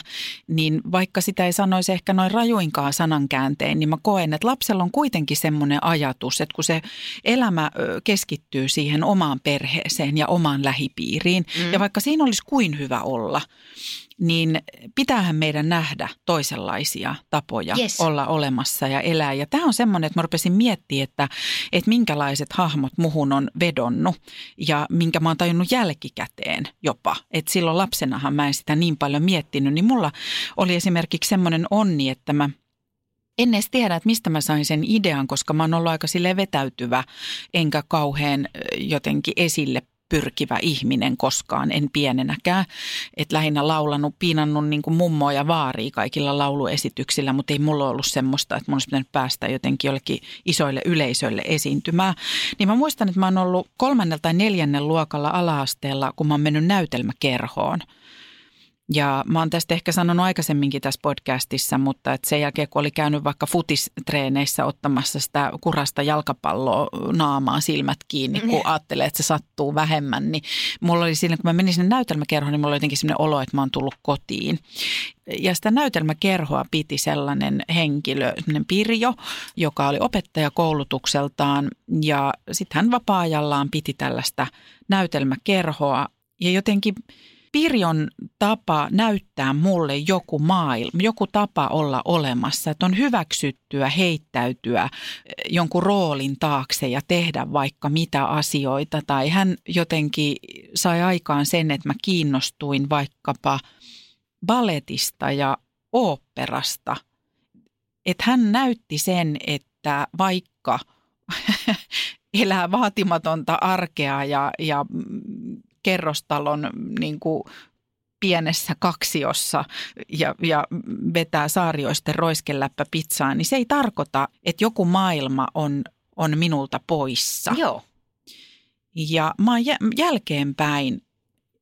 niin vaikka sitä ei sanoisi ehkä noin rajuinkaan sanankääntein, niin mä koen, että lapsella on kuitenkin semmoinen ajatus, että kun se elämä keskittyy siihen omaan perheeseen ja omaan lähipiiriin, ja vaikka siinä olisi kuin hyvä olla, niin pitäähän meidän nähdä toisenlaisia tapoja olla olemassa ja elää. Ja tämä on semmoinen, että mä rupesin miettimään, että minkälaiset hahmot muhun on vedonnut ja minkä mä oon tajunnut jälkikäteen jopa. Että silloin lapsenahan mä en sitä niin paljon miettinyt, niin mulla oli esimerkiksi semmoinen onni, että mä en edes tiedä, että mistä mä sain sen idean, koska mä oon ollut aika silleen vetäytyvä, enkä kauhean jotenkin esille pyrkivä ihminen koskaan, en pienenäkään. Et lähinnä laulanut, piinannut niin kuin mummoa ja vaaria kaikilla lauluesityksillä, mutta ei mulla ollut semmoista, että mun olisi pitänyt päästä jotenkin jollekin isoille yleisöille esiintymään. Niin mä muistan, että mä oon ollut 3. tai 4. luokalla ala-asteella, kun mä oon mennyt näytelmäkerhoon. Ja mä oon tästä ehkä sanonut aikaisemminkin tässä podcastissa, mutta et sen jälkeen kun oli käynyt vaikka futistreeneissä ottamassa sitä kurasta jalkapalloa naamaan silmät kiinni, kun ajattelee, että se sattuu vähemmän, niin mulla oli silloin, kun mä menin sinne näytelmäkerhoon, niin mulla oli jotenkin sellainen olo, että mä oon tullut kotiin. Ja sitä näytelmäkerhoa piti sellainen henkilö, sellainen Pirjo, joka oli opettajakoulutukseltaan ja sitten hän vapaa-ajallaan piti tällaista näytelmäkerhoa ja jotenkin Pirjon tapa näyttää mulle joku maailma, joku tapa olla olemassa, että on hyväksyttyä, heittäytyä jonkun roolin taakse ja tehdä vaikka mitä asioita. Tai hän jotenkin sai aikaan sen, että mä kiinnostuin vaikkapa balletista ja oopperasta. Että hän näytti sen, että vaikka elää vaatimatonta arkea ja kerrostalon niin kuin pienessä kaksiossa ja vetää saarioisten roiskeläppä pizzaa, niin se ei tarkoita, että joku maailma on minulta poissa. Joo. Ja mä oon jälkeenpäin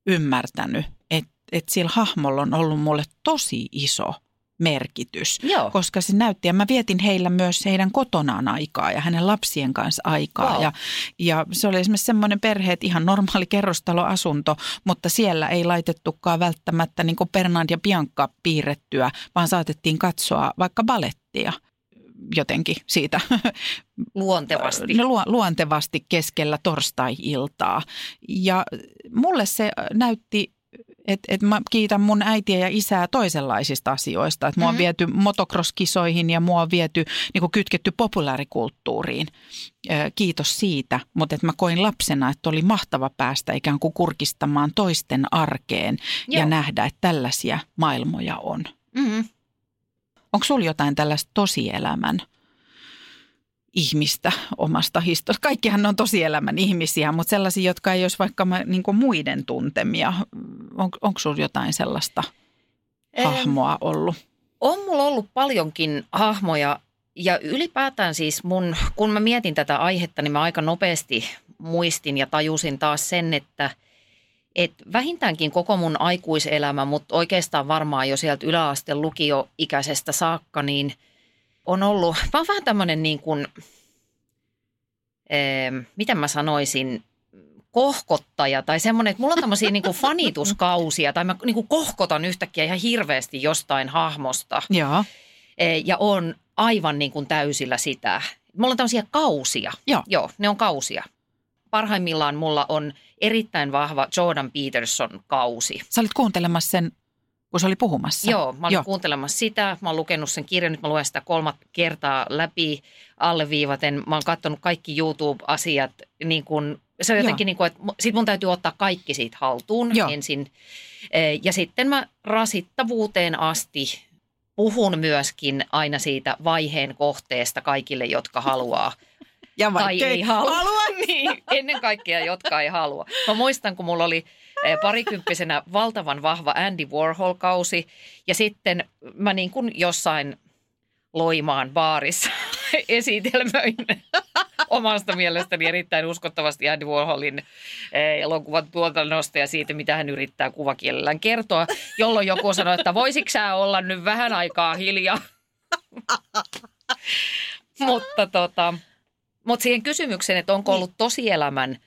ymmärtänyt, että sillä hahmolla on ollut mulle tosi iso merkitys, joo, koska se näytti, ja mä vietin heillä myös heidän kotonaan aikaa ja hänen lapsien kanssa aikaa. Wow. Ja se oli esimerkiksi semmoinen perhe, että ihan normaali kerrostaloasunto, mutta siellä ei laitettukaan välttämättä niin kuin Bernard ja Bianca piirrettyä, vaan saatettiin katsoa vaikka balettia jotenkin siitä luontevasti. luontevasti keskellä torstai-iltaa. Ja mulle se näytti, että mä kiitän mun äitiä ja isää toisenlaisista asioista. Että mua on viety motocross-kisoihin ja mua on viety, niin kuin kytketty populaarikulttuuriin. Kiitos siitä, mutta että mä koin lapsena, että oli mahtava päästä ikään kuin kurkistamaan toisten arkeen, joo, ja nähdä, että tällaisia maailmoja on. Mm-hmm. Onko sulla jotain tällaista tosielämän ihmistä omasta historiasta? Kaikkihan on tosielämän ihmisiä, mutta sellaisia, jotka ei olisi vaikka niin kuin muiden tuntemia. Onko sinulla jotain sellaista hahmoa ollut? On mulla ollut paljonkin hahmoja ja ylipäätään siis kun mä mietin tätä aihetta, niin mä aika nopeasti muistin ja tajusin taas sen, että vähintäänkin koko mun aikuiselämä, mutta oikeastaan varmaan jo sieltä yläaste lukioikäisestä saakka, niin on ollut, mä oon vähän tämmöinen niin kuin, miten mä sanoisin, kohkottaja tai semmoinen, että mulla on tämmöisiä niin kuin fanituskausia tai mä niin kuin kohkotan yhtäkkiä ihan hirveästi jostain hahmosta. Joo. Ja on aivan niin kuin täysillä sitä. Mulla on tämmöisiä kausia. Joo. Joo, ne on kausia. Parhaimmillaan mulla on erittäin vahva Jordan Peterson kausi. Sä olit kuuntelemassa sen, kun se oli puhumassa. Joo, mä olin kuuntelemassa sitä. Mä oon lukenut sen kirjan. Nyt mä luen sitä 3 kertaa läpi alleviivaten. Mä oon katsonut kaikki YouTube-asiat. Niin kun, se on jotenkin niin kuin, että sit mun täytyy ottaa kaikki siitä haltuun, joo, ensin. Ja sitten mä rasittavuuteen asti puhun myöskin aina siitä vaiheen kohteesta kaikille, jotka haluaa. Ja tai ei halua. Niin, ennen kaikkea, jotka ei halua. Mä muistan, kun mulla oli parikymppisenä valtavan vahva Andy Warhol-kausi. Ja sitten mä niin kuin jossain Loimaan baarissa esitelmöin omasta mielestäni erittäin uskottavasti Andy Warholin elokuvan tuotannosta ja siitä, mitä hän yrittää kuvakielellään kertoa. Jolloin joku sanoi, että voisitko sä olla nyt vähän aikaa hiljaa? Mutta siihen kysymykseen, että onko ollut tosielämän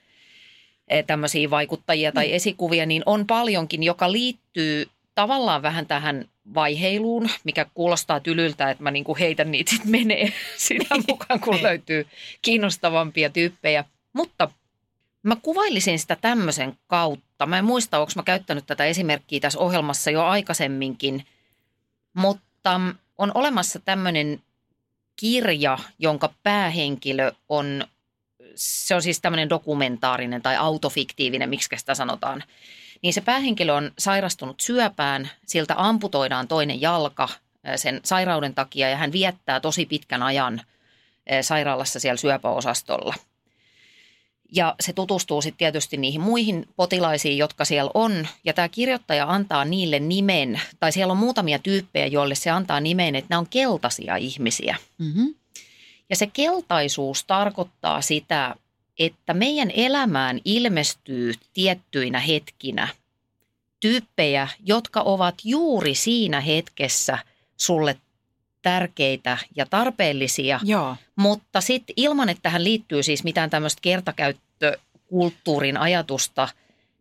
tämmöisiä vaikuttajia tai esikuvia, niin on paljonkin, joka liittyy tavallaan vähän tähän vaiheiluun, mikä kuulostaa tylyltä, että mä niinku heitän niitä sitten menee sitä mukaan, kun löytyy kiinnostavampia tyyppejä. Mutta Mä kuvailisin sitä tämmöisen kautta. Mä en muista, onko mä käyttänyt tätä esimerkkiä tässä ohjelmassa jo aikaisemminkin, mutta on olemassa tämmöinen kirja, jonka päähenkilö on, se on siis tämmöinen dokumentaarinen tai autofiktiivinen, miksi sitä sanotaan, niin se päähenkilö on sairastunut syöpään, siltä amputoidaan toinen jalka sen sairauden takia ja hän viettää tosi pitkän ajan sairaalassa siellä syöpäosastolla. Ja se tutustuu sitten tietysti niihin muihin potilaisiin, jotka siellä on. Ja tämä kirjoittaja antaa niille nimen, tai siellä on muutamia tyyppejä, joille se antaa nimen, että nämä on keltaisia ihmisiä. Mm-hmm. Ja se keltaisuus tarkoittaa sitä, että meidän elämään ilmestyy tiettyinä hetkinä tyyppejä, jotka ovat juuri siinä hetkessä sulle tärkeitä ja tarpeellisia, joo, mutta sitten ilman, että tähän liittyy siis mitään tämmöistä kertakäyttökulttuurin ajatusta,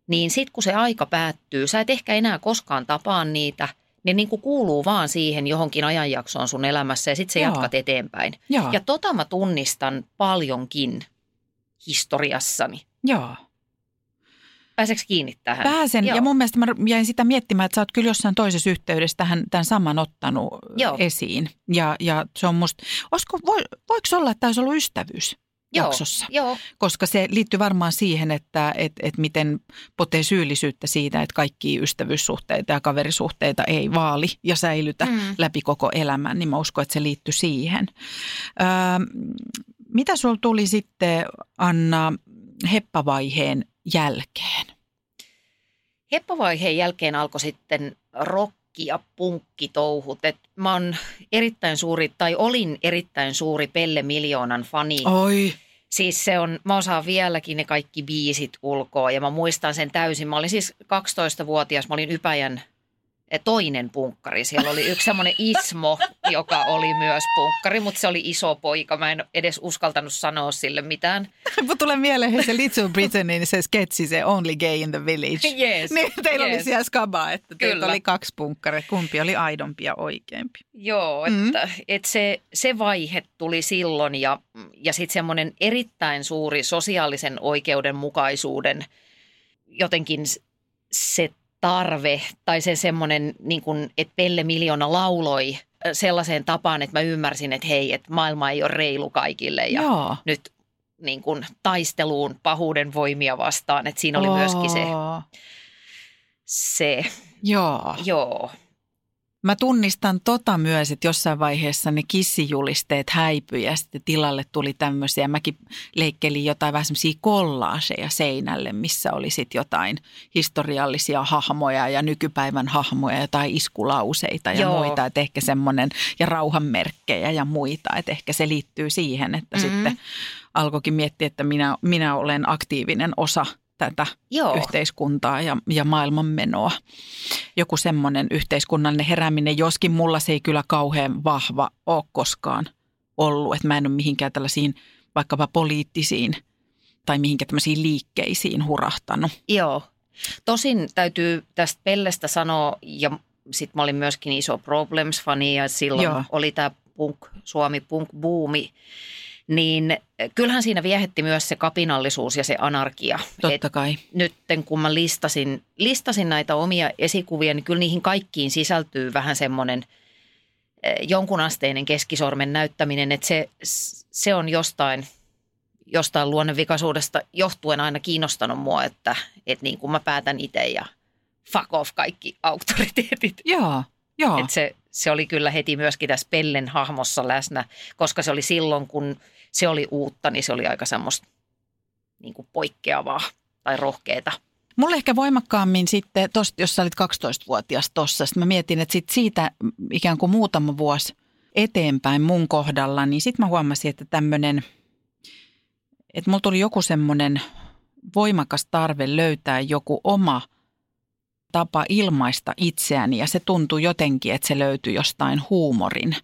niin sitten kun se aika päättyy, sä et ehkä enää koskaan tapaa niitä, ne niin kuin kuuluu vaan siihen johonkin ajanjaksoon sun elämässä ja sitten sä jatkat eteenpäin. Joo. Ja tota mä tunnistan paljonkin historiassani. Joo. Pääseekö kiinni tähän? Pääsen. Joo. Ja mun mielestä mä jäin sitä miettimään, että sä oot kyllä jossain toisessa yhteydessä tämän saman ottanut, joo, esiin. Ja se on musta, voiko olla, että olisi ollut ystävyys jaksossa? Joo. Koska se liittyy varmaan siihen, että miten potee syyllisyyttä siitä, että kaikkia ystävyyssuhteita ja kaverisuhteita ei vaali ja säilytä läpi koko elämän. Niin mä uskon, että se liittyy siihen. Mitä sulla tuli sitten, Anna, heppavaiheen jälkeen? Heppavaiheen jälkeen alkoi sitten rokki- ja punkkitouhut. Olin erittäin suuri Pelle Miljoonan fani. Oi. Siis se on, mä osaan vieläkin ne kaikki biisit ulkoa ja mä muistan sen täysin. Mä olin siis 12-vuotias, mä olin Ypäjän toinen punkkari. Siellä oli yksi semmoinen Ismo, joka oli myös punkkari, mutta se oli iso poika. Mä en edes uskaltanut sanoa sille mitään. Mä tulee mieleen se Little Britainin se sketsi, se Only Gay in the Village. Yes, niin, teillä oli siellä skabaa, että teillä oli kaksi punkkaria. Kumpi oli aidompi ja oikeampi? Joo, että se vaihe tuli silloin ja sitten semmoinen erittäin suuri sosiaalisen oikeudenmukaisuuden jotenkin se tarve tai se semmoinen, niin kuin, että Pelle Miljoona lauloi sellaiseen tapaan, että mä ymmärsin, että hei, että maailma ei ole reilu kaikille ja nyt niin kuin, taisteluun pahuuden voimia vastaan, että siinä oli myöskin se. Joo. Mä tunnistan myös, että jossain vaiheessa ne kissijulisteet häipyi ja sitten tilalle tuli tämmöisiä. Mäkin leikkelin jotain vähän semmoisia kollaaseja seinälle, missä oli sitten jotain historiallisia hahmoja ja nykypäivän hahmoja, jotain iskulauseita ja muita. Että ehkä semmoinen, ja rauhanmerkkejä ja muita. Että ehkä se liittyy siihen, että sitten alkoikin miettiä, että minä olen aktiivinen osa tätä yhteiskuntaa ja maailmanmenoa. Joku semmoinen yhteiskunnallinen herääminen, joskin mulla se ei kyllä kauhean vahva ole koskaan ollut. Että mä en ole mihinkään tällaisiin vaikkapa poliittisiin tai mihinkään tämmöisiin liikkeisiin hurahtanut. Joo. Tosin täytyy tästä Pellestä sanoa, ja sitten mä olin myöskin iso Problems-fani ja silloin oli tämä Suomi punk-buumi. Niin kyllähän siinä viehätti myös se kapinallisuus ja se anarkia. Totta kai. Nytten kun mä listasin näitä omia esikuvia, niin kyllä niihin kaikkiin sisältyy vähän semmoinen jonkunasteinen keskisormen näyttäminen, että se on jostain luonnevikaisuudesta johtuen aina kiinnostanut mua, että niin kuin mä päätän itse ja fuck off kaikki auktoriteetit. Joo. Että se oli kyllä heti myöskin tässä Pellen hahmossa läsnä, koska se oli silloin, kun se oli uutta, niin se oli aika semmoista niin kuin poikkeavaa tai rohkeata. Mulle ehkä voimakkaammin sitten, jos sä olit 12-vuotias tuossa, sitten mä mietin, että siitä ikään kuin muutama vuosi eteenpäin mun kohdalla, niin sitten mä huomasin, että että mulla tuli joku semmoinen voimakas tarve löytää joku oma tapa ilmaista itseäni ja se tuntuu jotenkin, että se löytyy jostain huumorin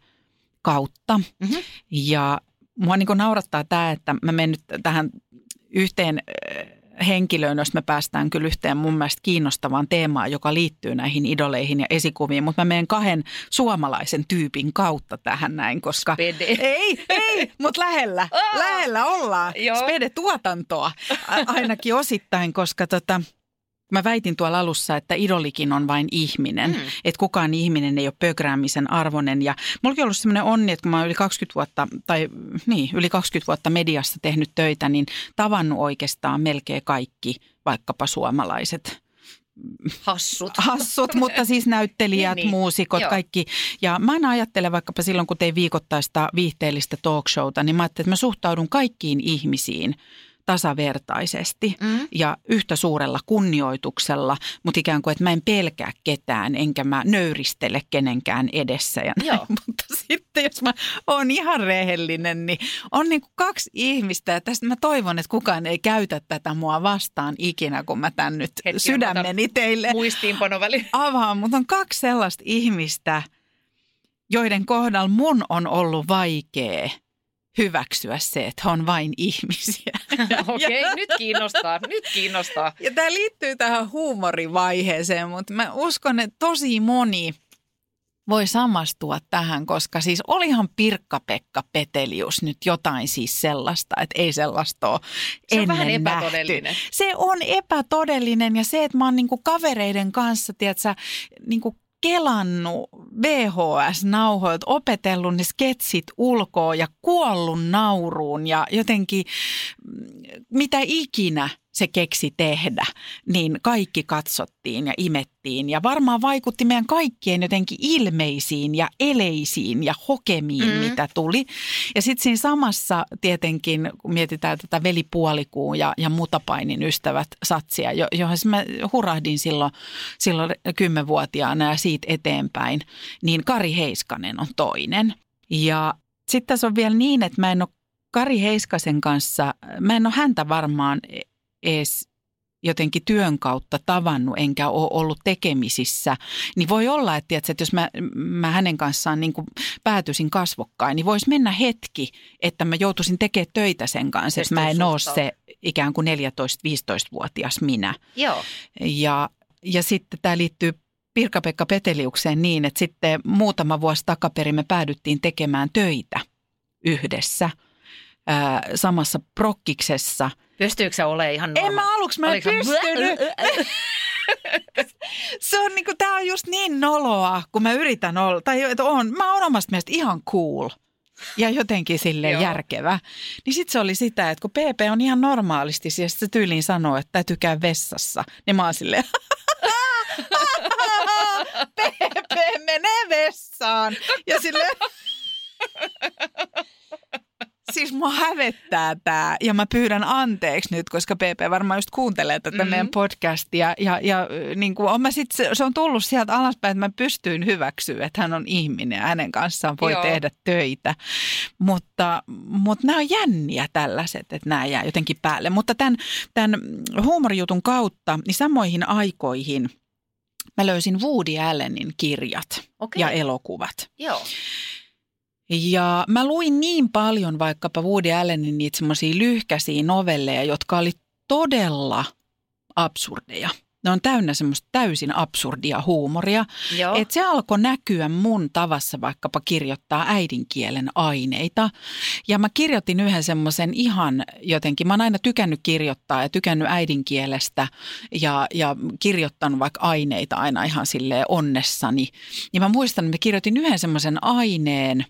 kautta. Mm-hmm. Ja mua niin kuin naurattaa tämä, että mä menen nyt tähän yhteen henkilöön, jos me päästään kyllä yhteen mun mielestä kiinnostavaan teemaan, joka liittyy näihin idoleihin ja esikuviin, mutta mä menen kahden suomalaisen tyypin kautta tähän näin, koska Spede. Ei, mutta lähellä ollaan. Spede-tuotantoa ainakin osittain, koska mä väitin tuolla alussa, että idolikin on vain ihminen, että kukaan ihminen ei ole pökräämisen arvoinen. Ja mullakin on ollut sellainen onni, että kun mä oon yli 20 vuotta mediassa tehnyt töitä, niin tavannut oikeastaan melkein kaikki, vaikkapa suomalaiset. Hassut, mutta siis näyttelijät, niin. Muusikot, joo. Kaikki. Ja mä aina ajattelen vaikkapa silloin, kun tein viikoittaista viihteellistä talkshowta, niin mä ajattelin, että mä suhtaudun kaikkiin ihmisiin tasavertaisesti ja yhtä suurella kunnioituksella, mutta ikään kuin, että mä en pelkää ketään, enkä mä nöyristele kenenkään edessä. Ja näin. Mutta sitten, jos mä oon ihan rehellinen, niin on niin kuin kaksi ihmistä, ja tästä mä toivon, että kukaan ei käytä tätä mua vastaan ikinä, kun mä tän nyt sydämeni teille avaan. Mutta on kaksi sellaista ihmistä, joiden kohdalla mun on ollut vaikea hyväksyä se, että on vain ihmisiä. Okei, nyt kiinnostaa. Ja tämä liittyy tähän huumorivaiheeseen, mutta mä uskon, että tosi moni voi samastua tähän, koska siis olihan Pirkka-Pekka Petelius nyt jotain siis sellaista, että ei sellaista ole ennen nähty. Se on vähän epätodellinen. Se on epätodellinen ja se, että mä oon niinku kavereiden kanssa, tiedätkö, niinku kelannut VHS-nauhoilta, opetellut ne sketsit ulkoa ja kuollut nauruun ja jotenkin mitä ikinä se keksi tehdä, niin kaikki katsottiin ja imettiin ja varmaan vaikutti meidän kaikkien jotenkin ilmeisiin ja eleisiin ja hokemiin, mitä tuli. Ja sitten siinä samassa tietenkin, kun mietitään tätä Velipuolikuun ja Mutapainin ystävät satsia, johon mä hurahdin silloin 10-vuotiaana ja siitä eteenpäin, niin Kari Heiskanen on toinen. Ja sitten tässä on vielä niin, että mä en ole häntä varmaan ees jotenkin työn kautta tavannut, enkä ole ollut tekemisissä, niin voi olla, että, tiedätkö, että jos mä hänen kanssaan niin kuin päätyisin kasvokkain, niin voisi mennä hetki, että mä joutuisin tekemään töitä sen kanssa, että mä en ole se ikään kuin 14-15-vuotias minä. Joo. Ja sitten tämä liittyy Pirkka-Pekka Peteliukseen niin, että sitten muutama vuosi takaperin me päädyttiin tekemään töitä yhdessä samassa prokkiksessa. Pystyykö sä olemaan ihan normaali? En mä aluksi, mä en pystynyt. Tää on just niin noloa, kun mä yritän olla. Mä oon omasta mielestä ihan cool ja jotenkin silleen järkevä. Niin sit se oli sitä, että kun PP on ihan normaalisti, ja se tyyliin sanoo, että täytyy käydä vessassa, niin mä oon silleen, PP menee vessaan. Ja silleen... Siis mua hävettää tää ja mä pyydän anteeksi nyt, koska PP varmaan just kuuntelee tätä meidän podcastia ja niin kuin on mä sit, se on tullut sieltä alaspäin, että mä pystyin hyväksyä, että hän on ihminen ja hänen kanssaan voi tehdä töitä, mutta nämä on jänniä tällaiset, että nämä jää jotenkin päälle, mutta tämän huumorijutun kautta niin samoihin aikoihin mä löysin Woody Allenin kirjat ja elokuvat. Joo. Ja mä luin niin paljon vaikkapa Woody Allenin niitä semmoisia lyhkäisiä novelleja, jotka oli todella absurdeja. Ne on täynnä semmoista täysin absurdia huumoria. Että se alkoi näkyä mun tavassa vaikkapa kirjoittaa äidinkielen aineita. Ja mä kirjoitin yhden semmoisen ihan jotenkin, mä oon aina tykännyt kirjoittaa ja tykännyt äidinkielestä ja kirjoittanut vaikka aineita aina ihan silleen onnessani. Ja mä muistan, että mä kirjoitin yhden semmoisen aineen,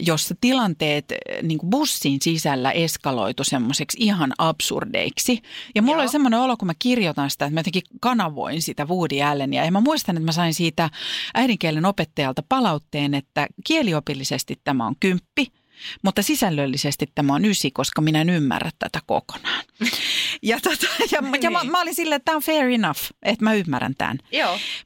jossa tilanteet niin kuin bussin sisällä eskaloitu semmoiseksi ihan absurdeiksi. Ja mulla oli semmoinen olo, kun mä kirjoitan sitä, että mä jotenkin kanavoin sitä Woody Allenia. Ja mä muistan, että mä sain siitä äidinkielen opettajalta palautteen, että kieliopillisesti tämä on 10, mutta sisällöllisesti tämä on 9, koska minä en ymmärrä tätä kokonaan. Mä olin silleen, että tämä on fair enough, että mä ymmärrän tämän.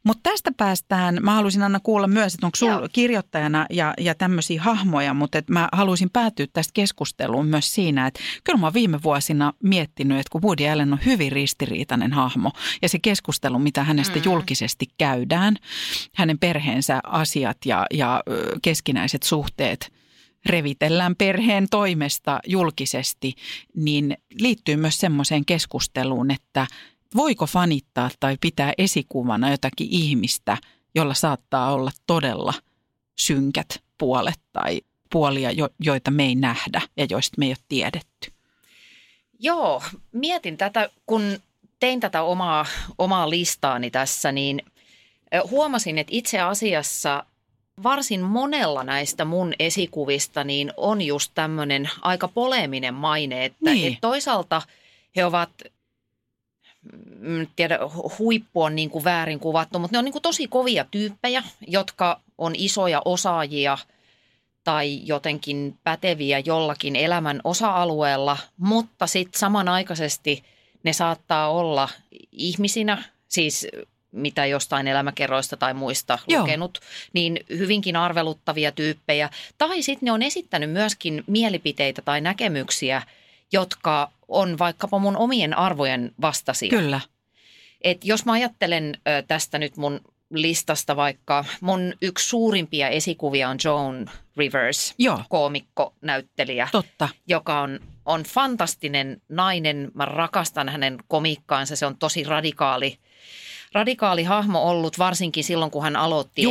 Mutta tästä päästään, mä haluaisin Anna kuulla myös, että onko sulla kirjoittajana ja tämmöisiä hahmoja, mutta et mä haluaisin päätyä tästä keskusteluun myös siinä, että kyllä mä oon viime vuosina miettinyt, että kun Woody Allen on hyvin ristiriitainen hahmo ja se keskustelu, mitä hänestä julkisesti käydään, hänen perheensä asiat ja keskinäiset suhteet, revitellään perheen toimesta julkisesti, niin liittyy myös semmoiseen keskusteluun, että voiko fanittaa tai pitää esikuvana jotakin ihmistä, jolla saattaa olla todella synkät puolet tai puolia, joita me ei nähdä ja joista me ei ole tiedetty. Joo, mietin tätä, kun tein tätä omaa listaani tässä, niin huomasin, että itse asiassa varsin monella näistä mun esikuvista niin on just tämmöinen aika poleeminen maine, että niin. Toisaalta he ovat, tiedä, huippu on niin kuin väärin kuvattu, mutta ne on niin kuin tosi kovia tyyppejä, jotka on isoja osaajia tai jotenkin päteviä jollakin elämän osa-alueella, mutta sitten samanaikaisesti ne saattaa olla ihmisinä, siis mitä jostain elämäkerroista tai muista lukenut, niin hyvinkin arveluttavia tyyppejä. Tai sitten ne on esittänyt myöskin mielipiteitä tai näkemyksiä, jotka on vaikkapa mun omien arvojen vastaisia. Kyllä. Et jos mä ajattelen tästä nyt mun listasta vaikka, mun yksi suurimpia esikuvia on Joan Rivers, koomikko, näyttelijä, joka on fantastinen nainen. Mä rakastan hänen komiikkaansa, se on tosi radikaali hahmo ollut, varsinkin silloin, kun hän aloitti.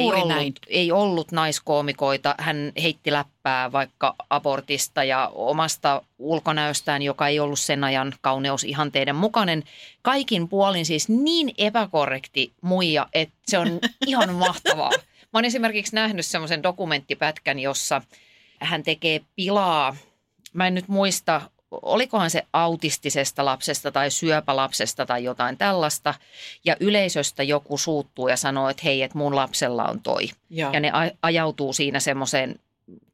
Ei ollut naiskoomikoita. Hän heitti läppää vaikka abortista ja omasta ulkonäöstään, joka ei ollut sen ajan kauneusihanteiden mukainen. Kaikin puolin siis niin epäkorrekti muija, että se on ihan mahtavaa. Mä oon esimerkiksi nähnyt semmoisen dokumenttipätkän, jossa hän tekee pilaa. Mä en nyt muista, olikohan se autistisesta lapsesta tai syöpälapsesta tai jotain tällaista, ja yleisöstä joku suuttuu ja sanoo, että hei, että mun lapsella on toi. Ja ne ajautuu siinä semmoiseen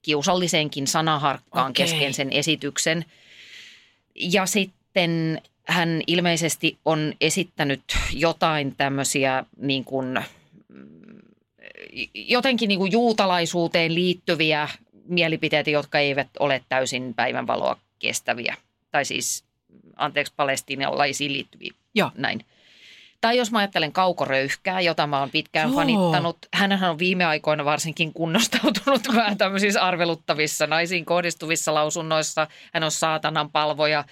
kiusalliseenkin sanaharkkaan kesken sen esityksen. Ja sitten hän ilmeisesti on esittänyt jotain tämmöisiä niin kuin, jotenkin niin kuin juutalaisuuteen liittyviä mielipiteitä, jotka eivät ole täysin päivänvaloa kestäviä, tai siis, anteeksi, palestiinalaisiin liittyviä, näin. Tai jos mä ajattelen Kauko Röyhkää, jota mä oon pitkään fanittanut, hänhän on viime aikoina varsinkin kunnostautunut vähän tämmöisissä arveluttavissa naisiin kohdistuvissa lausunnoissa. Hän on saatanan palvoja,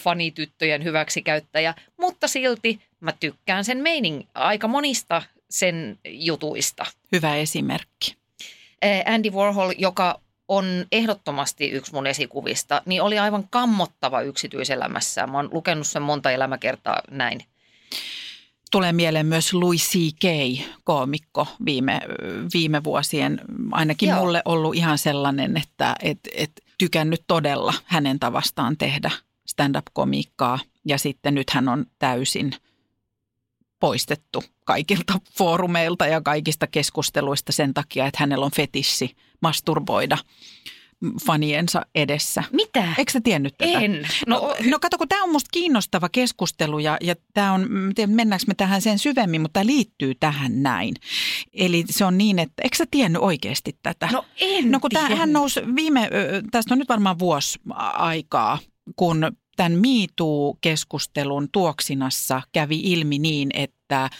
fanityttöjen hyväksikäyttäjä, mutta silti mä tykkään sen aika monista sen jutuista. Hyvä esimerkki. Andy Warhol, joka on ehdottomasti yksi mun esikuvista, niin oli aivan kammottava yksityiselämässä. Mä oon lukenut sen monta elämäkertaa näin. Tulee mieleen myös Louis C.K. koomikko viime vuosien, ainakin mulle ollut ihan sellainen, että tykännyt todella hänen tavastaan tehdä stand-up-komiikkaa. Ja sitten nyt hän on täysin poistettu kaikilta foorumeilta ja kaikista keskusteluista sen takia, että hänellä on fetissi masturboida faniensa edessä. Mitä? Eikö sä tiennyt tätä? En. No kato, kun tämä on musta kiinnostava keskustelu ja tämä on, mennäänkö me tähän sen syvemmin, mutta tämä liittyy tähän näin. Eli se on niin, että eikö sä tiennyt oikeasti tätä? No en. No kun hän nousi tästä on nyt varmaan vuosi aikaa, kun tämän MeToo-keskustelun tuoksinassa kävi ilmi niin, että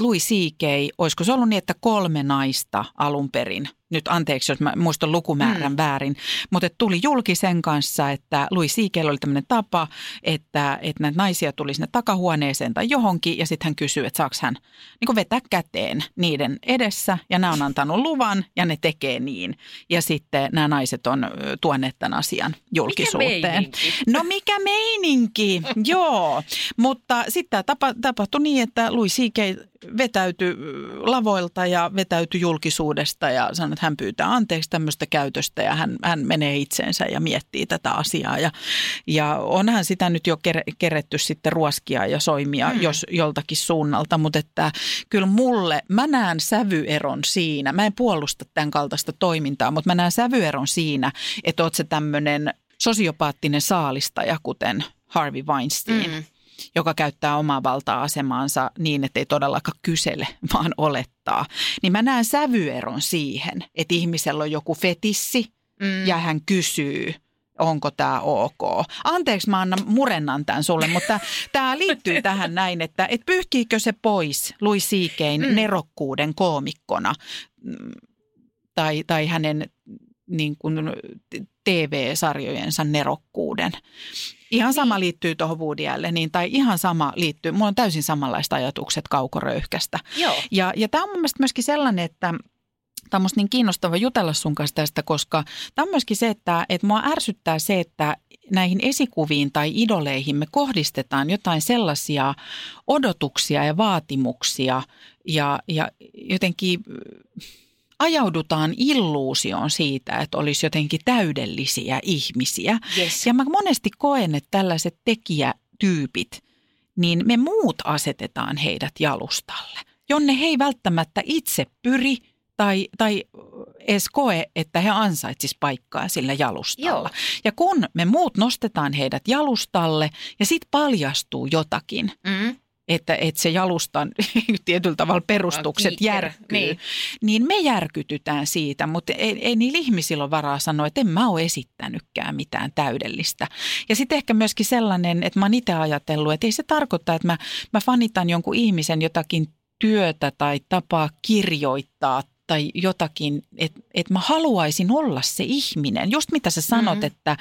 Louis C.K., olisiko se ollut niin, että 3 naista alun perin, nyt anteeksi, jos mä muistan lukumäärän väärin, mutta tuli julki sen kanssa, että Louis C.K. oli tämmöinen tapa, että näitä naisia tuli sinne takahuoneeseen tai johonkin, ja sitten hän kysyi, että saako hän niin kuin vetää käteen niiden edessä, ja nämä on antanut luvan, ja ne tekee niin. Ja sitten nämä naiset on tuoneet tämän asian julkisuuteen. Mikä meininki? No mikä meininki, joo. Mutta sitten tämä tapahtui niin, että Louis C.K. vetäytyi lavoilta ja vetäytyi julkisuudesta ja sanoi, että hän pyytää anteeksi tämmöistä käytöstä ja hän menee itseensä ja miettii tätä asiaa. Ja onhan sitä nyt jo keretty sitten ruoskia ja soimia jos joltakin suunnalta, mutta että kyllä mulle, mä näen sävyeron siinä. Mä en puolusta tämän kaltaista toimintaa, mutta mä näen sävyeron siinä, että oot se tämmöinen sosiopaattinen saalistaja, kuten Harvey Weinstein. Joka käyttää omaa valta-asemaansa niin, että ei todellakaan kysele, vaan olettaa. Niin mä näen sävyeron siihen, että ihmisellä on joku fetissi ja hän kysyy, onko tämä ok. Anteeksi, mä murennan tämän sulle, mutta tämä liittyy tähän näin, että pyyhkiikö se pois Louis C.K.:n nerokkuuden koomikkona tai hänen niin kuin TV-sarjojensa nerokkuuden. Ihan sama liittyy tuohon Woody Alleniin, tai ihan sama liittyy, mulla on täysin samanlaiset ajatukset Kauko Röyhkästä. Ja tämä on mun mielestä myöskin sellainen, että tämä on musta niin kiinnostava jutella sun kanssa tästä, koska tämä on myöskin se, että mua ärsyttää se, että näihin esikuviin tai idoleihin me kohdistetaan jotain sellaisia odotuksia ja vaatimuksia ja jotenkin ajaudutaan illuusioon siitä, että olisi jotenkin täydellisiä ihmisiä. Yes. Ja mä monesti koen, että tällaiset tekijätyypit, niin me muut asetetaan heidät jalustalle, jonne he ei välttämättä itse pyri tai edes koe, että he ansaitsis paikkaa sillä jalustalla. Joo. Ja kun me muut nostetaan heidät jalustalle ja sit paljastuu jotakin, että se jalustan tietyllä tavalla perustukset järkyy, niin me järkytytään siitä, mutta ei niillä ihmisillä ole varaa sanoa, että en mä ole esittänytkään mitään täydellistä. Ja sitten ehkä myöskin sellainen, että mä oon itse ajatellut, että ei se tarkoita, että mä fanitan jonkun ihmisen jotakin työtä tai tapaa kirjoittaa tai jotakin, että mä haluaisin olla se ihminen. Just mitä sä sanot, että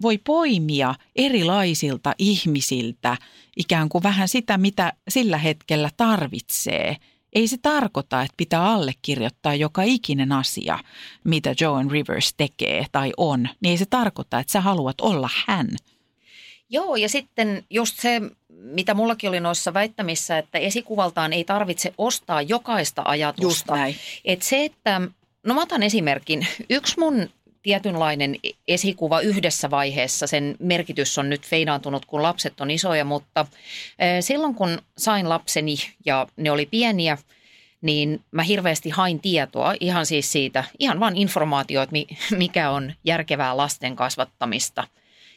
voi poimia erilaisilta ihmisiltä ikään kuin vähän sitä, mitä sillä hetkellä tarvitsee. Ei se tarkoita, että pitää allekirjoittaa joka ikinen asia, mitä Joan Rivers tekee tai on. Niin ei se tarkoita, että sä haluat olla hän. Joo, ja sitten just se, mitä mullakin oli noissa väittämissä, että esikuvaltaan ei tarvitse ostaa jokaista ajatusta. Että se, että, no mä otan esimerkin. Yksi mun tietynlainen esikuva yhdessä vaiheessa, sen merkitys on nyt feidaantunut, kun lapset on isoja, mutta silloin kun sain lapseni ja ne oli pieniä, niin mä hirveästi hain tietoa ihan siis siitä, ihan vaan informaatioita, mikä on järkevää lasten kasvattamista.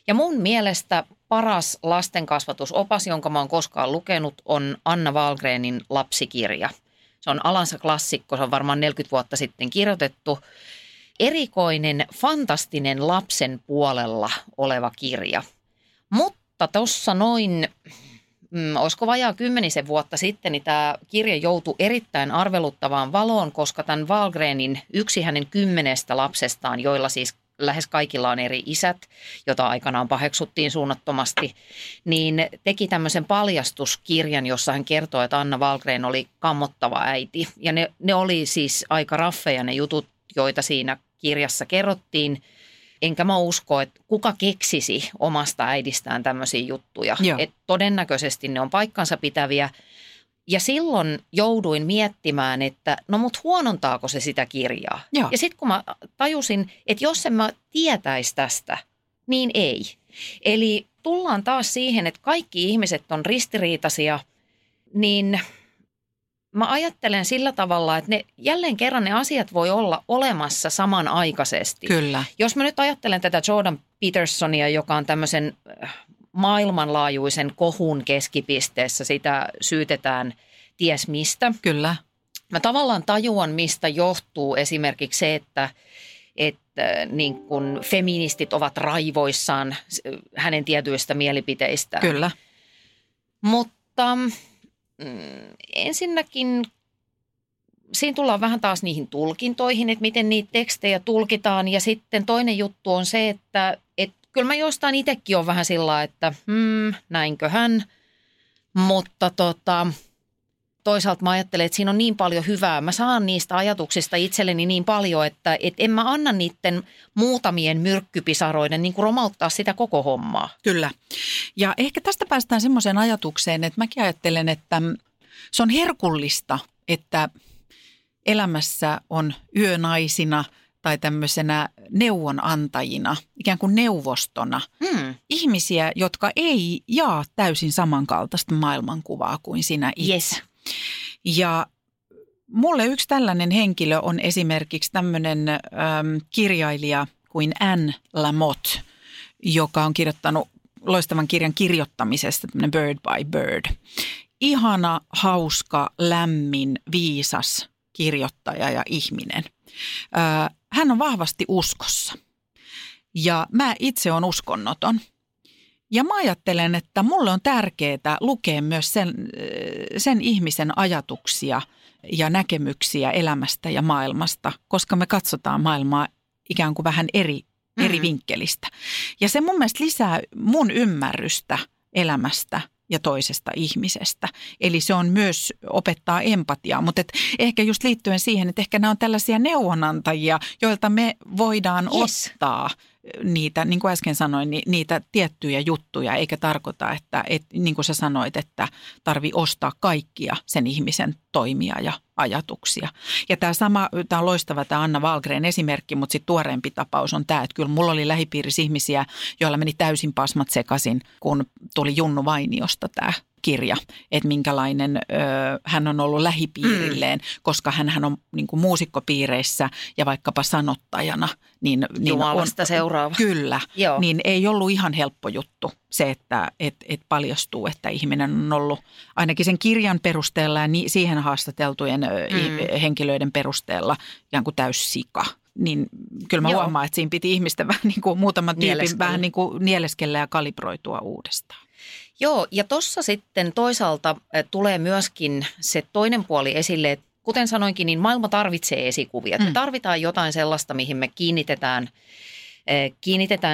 Ja mun mielestä paras lastenkasvatusopas, jonka mä oon koskaan lukenut, on Anna Wahlgrenin lapsikirja. Se on alansa klassikko, se on varmaan 40 vuotta sitten kirjoitettu. Erikoinen, fantastinen lapsen puolella oleva kirja. Mutta tuossa noin, olisiko vajaa 10 vuotta sitten, niin tämä kirja joutui erittäin arveluttavaan valoon, koska tämän Wahlgrenin yksi hänen 10 lapsestaan, joilla siis lähes kaikilla on eri isät, jota aikanaan paheksuttiin suunnattomasti, niin teki tämmöisen paljastuskirjan, jossa hän kertoo, että Anna Wahlgren oli kammottava äiti. Ja ne oli siis aika raffeja ne jutut, joita siinä kirjassa kerrottiin. Enkä mä usko, että kuka keksisi omasta äidistään tämmöisiä juttuja. Et todennäköisesti ne on paikkansa pitäviä. Ja silloin jouduin miettimään, että no mut huonontaako se sitä kirjaa? Joo. Ja sitten kun mä tajusin, että jos en mä tietäisi tästä, niin ei. Eli tullaan taas siihen, että kaikki ihmiset on ristiriitaisia, niin mä ajattelen sillä tavalla, että ne, jälleen kerran ne asiat voi olla olemassa samanaikaisesti. Kyllä. Jos mä nyt ajattelen tätä Jordan Petersonia, joka on tämmöisen maailmanlaajuisen kohun keskipisteessä, sitä syytetään ties mistä. Kyllä. Mä tavallaan tajuan, mistä johtuu esimerkiksi se, että niin kun feministit ovat raivoissaan hänen tietyistä mielipiteistään. Kyllä. Mutta ensinnäkin siinä tullaan vähän taas niihin tulkintoihin, että miten niitä tekstejä tulkitaan. Ja sitten toinen juttu on se, että kyllä mä jostain itsekin on vähän sillä, että näinköhän, mutta toisaalta mä ajattelen, että siinä on niin paljon hyvää. Mä saan niistä ajatuksista itselleni niin paljon, että en mä anna niiden muutamien myrkkypisaroiden niin kuin romauttaa sitä koko hommaa. Kyllä. Ja ehkä tästä päästään semmoiseen ajatukseen, että mäkin ajattelen, että se on herkullista, että elämässä on yönaisina tai tämmöisenä neuvonantajina, ikään kuin neuvostona. Ihmisiä, jotka ei jaa täysin samankaltaista maailmankuvaa kuin sinä itse. Yes. Ja mulle yksi tällainen henkilö on esimerkiksi tämmöinen kirjailija kuin Anne Lamott, joka on kirjoittanut loistavan kirjan kirjoittamisesta, tämmöinen Bird by Bird. Ihana, hauska, lämmin, viisas kirjoittaja ja ihminen. Hän on vahvasti uskossa ja mä itse olen uskonnoton ja mä ajattelen, että mulle on tärkeää lukea myös sen ihmisen ajatuksia ja näkemyksiä elämästä ja maailmasta, koska me katsotaan maailmaa ikään kuin vähän eri vinkkelistä. Ja se mun mielestä lisää mun ymmärrystä elämästä ja toisesta ihmisestä. Eli se on myös opettaa empatiaa, mutta ehkä just liittyen siihen, että ehkä nämä on tällaisia neuvonantajia, joilta me voidaan ottaa niitä, niin kuin äsken sanoin, niitä tiettyjä juttuja, eikä tarkoita, että niin kuin sä sanoit, että tarvii ostaa kaikkia sen ihmisen toimia ja ajatuksia. Ja tämä on loistava tämä Anna Wahlgren esimerkki, mutta sitten tuoreempi tapaus on tämä, että kyllä mulla oli lähipiirissä ihmisiä, joilla meni täysin pasmat sekaisin, kun tuli Junnu Vainiosta tämä kirja, että minkälainen hän on ollut lähipiirilleen, koska hänhän on niin kuin muusikkopiireissä ja vaikkapa sanottajana. Niin Jumalasta on, seuraava. Kyllä, joo. Niin ei ollut ihan helppo juttu se, että paljastuu, että ihminen on ollut ainakin sen kirjan perusteella ja siihen haastateltujen henkilöiden perusteella ikään kuin täyssika. Niin kyllä mä huomaan, että siinä piti ihmisten vähän niin kuin muutaman tyypin vähän niin kuin nieleskellä ja kalibroitua uudestaan. Joo, ja tuossa sitten toisaalta tulee myöskin se toinen puoli esille, että kuten sanoinkin, niin maailma tarvitsee esikuvia. Me tarvitaan jotain sellaista, mihin me kiinnitetään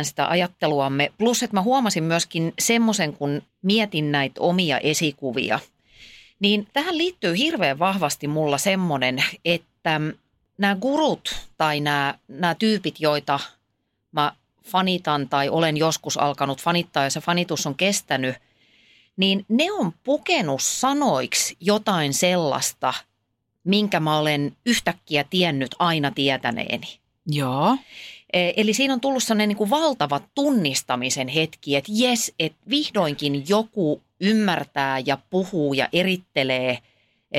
sitä ajatteluamme. Plus, että mä huomasin myöskin semmoisen, kun mietin näitä omia esikuvia, niin tähän liittyy hirveän vahvasti mulla semmoinen, että nämä gurut tai nämä tyypit, joita mä fanitan tai olen joskus alkanut fanittaa ja se fanitus on kestänyt, niin ne on pukenut sanoiksi jotain sellaista, minkä mä olen yhtäkkiä tiennyt aina tietäneeni. Joo. Eli siinä on tullut sellainen niin kuin valtava tunnistamisen hetki, että jes, että vihdoinkin joku ymmärtää ja puhuu ja erittelee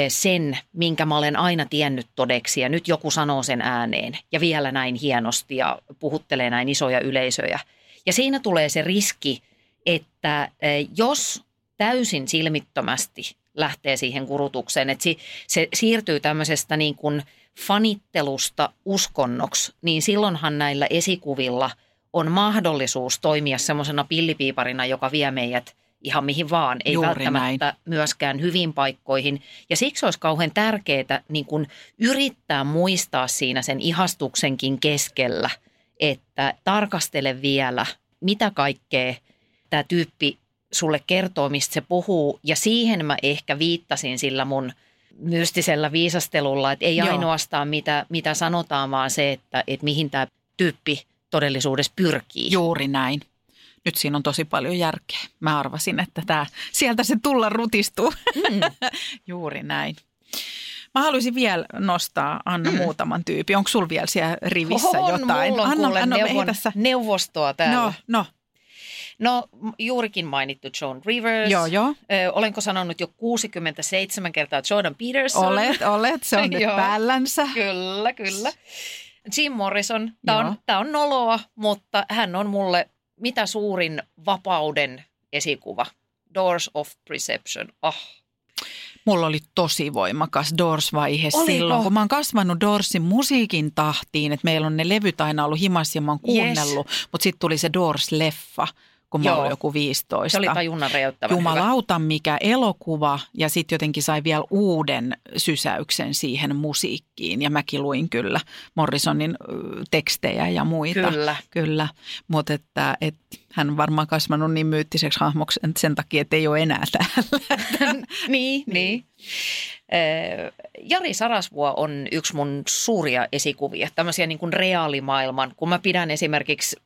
sen, minkä mä olen aina tiennyt todeksi ja nyt joku sanoo sen ääneen ja vielä näin hienosti ja puhuttelee näin isoja yleisöjä. Ja siinä tulee se riski, että jos täysin silmittömästi lähtee siihen kurutukseen, että se siirtyy tämmöisestä niin kuin fanittelusta uskonnoksi, niin silloinhan näillä esikuvilla on mahdollisuus toimia semmoisena pillipiiparina, joka vie meidät ihan mihin vaan, ei juuri välttämättä näin. Myöskään hyviin paikkoihin. Ja siksi olisi kauhean tärkeää niin kun yrittää muistaa siinä sen ihastuksenkin keskellä, että tarkastele vielä, mitä kaikkea tämä tyyppi sulle kertoo, mistä se puhuu. Ja siihen mä ehkä viittasin sillä mun mystisellä viisastelulla, että ei ainoastaan mitä sanotaan, vaan se, että mihin tämä tyyppi todellisuudessa pyrkii. Juuri näin. Nyt siinä on tosi paljon järkeä. Mä arvasin, että sieltä se tulla rutistuu. Juuri näin. Mä haluaisin vielä nostaa, Anna, muutaman tyypin. Onko sulla vielä siellä rivissä jotain? Mulla on neuvostoa täällä. No, juurikin mainittu Joan Rivers. Joo. Olenko sanonut jo 67 kertaa Jordan Peterson? Olet. Se on nyt päällänsä. Kyllä. Jim Morrison. Tämä on noloa, mutta hän on mulle mitä suurin vapauden esikuva. Doors of Perception. Mulla oli tosi voimakas Doors-vaihe silloin, kun mä oon kasvanut Doorsin musiikin tahtiin, että meillä on ne levyt aina ollut himas ja mä oon kuunnellut, mutta sitten tuli se Doors-leffa, kun mä olin joku 15. Se oli tajunnan räjäyttävä. Jumalauta, mikä elokuva, ja sitten jotenkin sai vielä uuden sysäyksen siihen musiikkiin. Ja mäkin luin kyllä Morrisonin tekstejä ja muita. Kyllä. Mutta hän on varmaan kasvanut niin myyttiseksi hahmoksi sen takia, että ei ole enää täällä. Niin. Jari Sarasvuo on yksi mun suuria esikuvia, tämmöisiä niin kuin reaalimaailman, kun mä pidän esimerkiksi,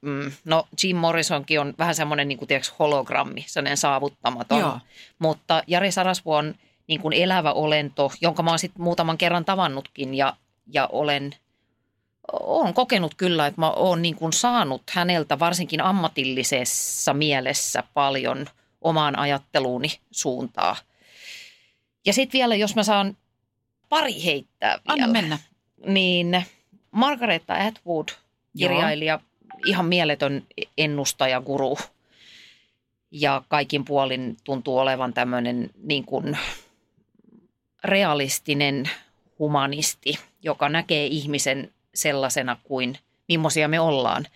Jim Morrisonkin on vähän semmoinen niin kuin tiedätkö, hologrammi, semmoinen saavuttamaton, mutta Jari Sarasvuo on niin kuin elävä olento, jonka mä oon sitten muutaman kerran tavannutkin ja olen kokenut kyllä, että mä oon niin kuin saanut häneltä varsinkin ammatillisessa mielessä paljon omaan ajatteluuni suuntaa. Ja sitten vielä, jos mä saan pari heittää vielä. Anna mennä. Niin Margaretta Atwood, kirjailija, ihan mieletön ennustaja, guru. Ja kaikin puolin tuntuu olevan tämmöinen niin kuin realistinen humanisti, joka näkee ihmisen sellaisena kuin millaisia me ollaan.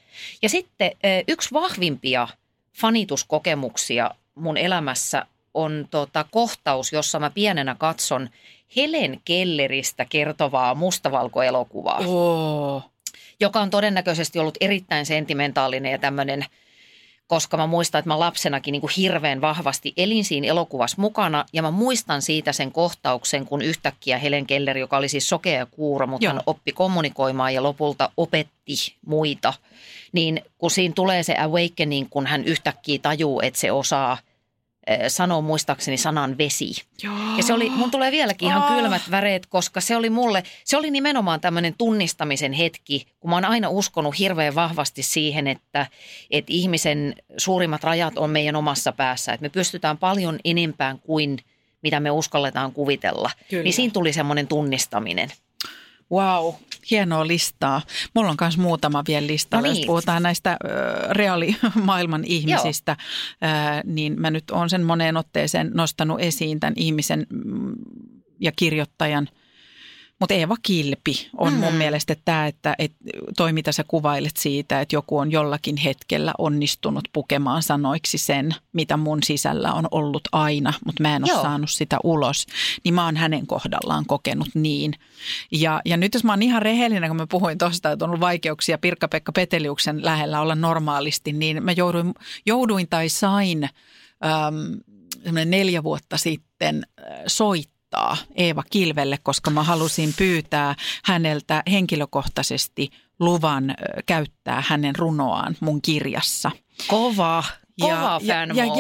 Ja sitten yksi vahvimpia fanituskokemuksia mun elämässä on kohtaus, jossa mä pienenä katson Helen Kelleristä kertovaa mustavalkoelokuvaa. joka on todennäköisesti ollut erittäin sentimentaalinen ja tämmöinen, koska mä muistan, että mä lapsenakin niin kuin hirveän vahvasti elin siinä elokuvassa mukana ja mä muistan siitä sen kohtauksen, kun yhtäkkiä Helen Keller, joka oli siis sokea ja kuuro, mutta hän oppi kommunikoimaan ja lopulta opetti muita, niin kun siinä tulee se awakening, kun hän yhtäkkiä tajuu, että se osaa sanoo muistaakseni sanan vesi. Joo. Ja se oli, mun tulee vieläkin ihan kylmät väreet, koska se oli mulle, se oli nimenomaan tämmöinen tunnistamisen hetki, kun mä oon aina uskonut hirveän vahvasti siihen, että ihmisen suurimmat rajat on meidän omassa päässä, että me pystytään paljon enempään kuin mitä me uskalletaan kuvitella. Kyllä. Niin siinä tuli semmoinen tunnistaminen. Wow, hienoa listaa. Mulla on myös muutama vielä listalla, no niin. Jos puhutaan näistä reaalimaailman ihmisistä, niin mä nyt olen sen moneen otteeseen nostanut esiin tämän ihmisen ja kirjoittajan. Mutta Eeva Kilpi on mun mielestä tämä, että toi mitä sä kuvailet siitä, että joku on jollakin hetkellä onnistunut pukemaan sanoiksi sen, mitä mun sisällä on ollut aina, mutta mä en ole saanut sitä ulos. Niin mä oon hänen kohdallaan kokenut niin. Ja nyt jos mä oon ihan rehellinen, kun mä puhuin tuosta, että on ollut vaikeuksia Pirkka-Pekka Peteliuksen lähellä olla normaalisti, niin mä jouduin tai sain 4 vuotta sitten soittaa. Eeva Kilvelle, koska mä halusin pyytää häneltä henkilökohtaisesti luvan käyttää hänen runoaan mun kirjassa. Kova fan moment.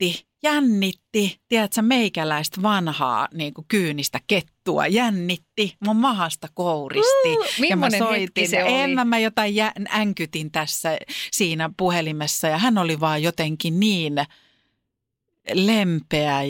Ja jännitti, tiedätkö, meikäläistä vanhaa niin kuin kyynistä kettua, jännitti, mun mahasta kouristi. Ja mä soitin, se oli? Mä jotain änkytin tässä siinä puhelimessa ja hän oli vaan jotenkin niin lempeä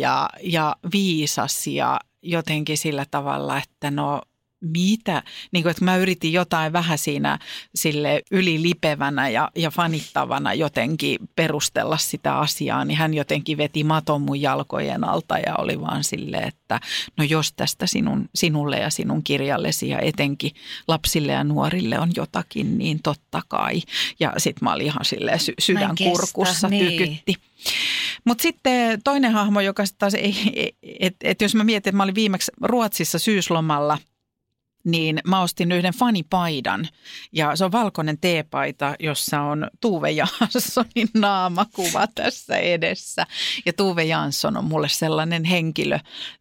ja viisas ja jotenkin sillä tavalla, että no mitä? Niin kuin, että mä yritin jotain vähän siinä sille ylilipevänä ja fanittavana jotenkin perustella sitä asiaa, niin hän jotenkin veti maton mun jalkojen alta ja oli vaan silleen, että no jos tästä sinulle ja sinun kirjallesi ja etenkin lapsille ja nuorille on jotakin, niin totta kai. Ja sit mä olin ihan silleen sydänkurkussa tykytti. Mutta sitten toinen hahmo, joka taas että jos mä mietin, että mä olin viimeksi Ruotsissa syyslomalla, niin mä ostin yhden fanipaidan ja se on valkoinen teepaita, jossa on Tuve Janssonin naamakuva tässä edessä. Ja Tuve Jansson on mulle sellainen henkilö.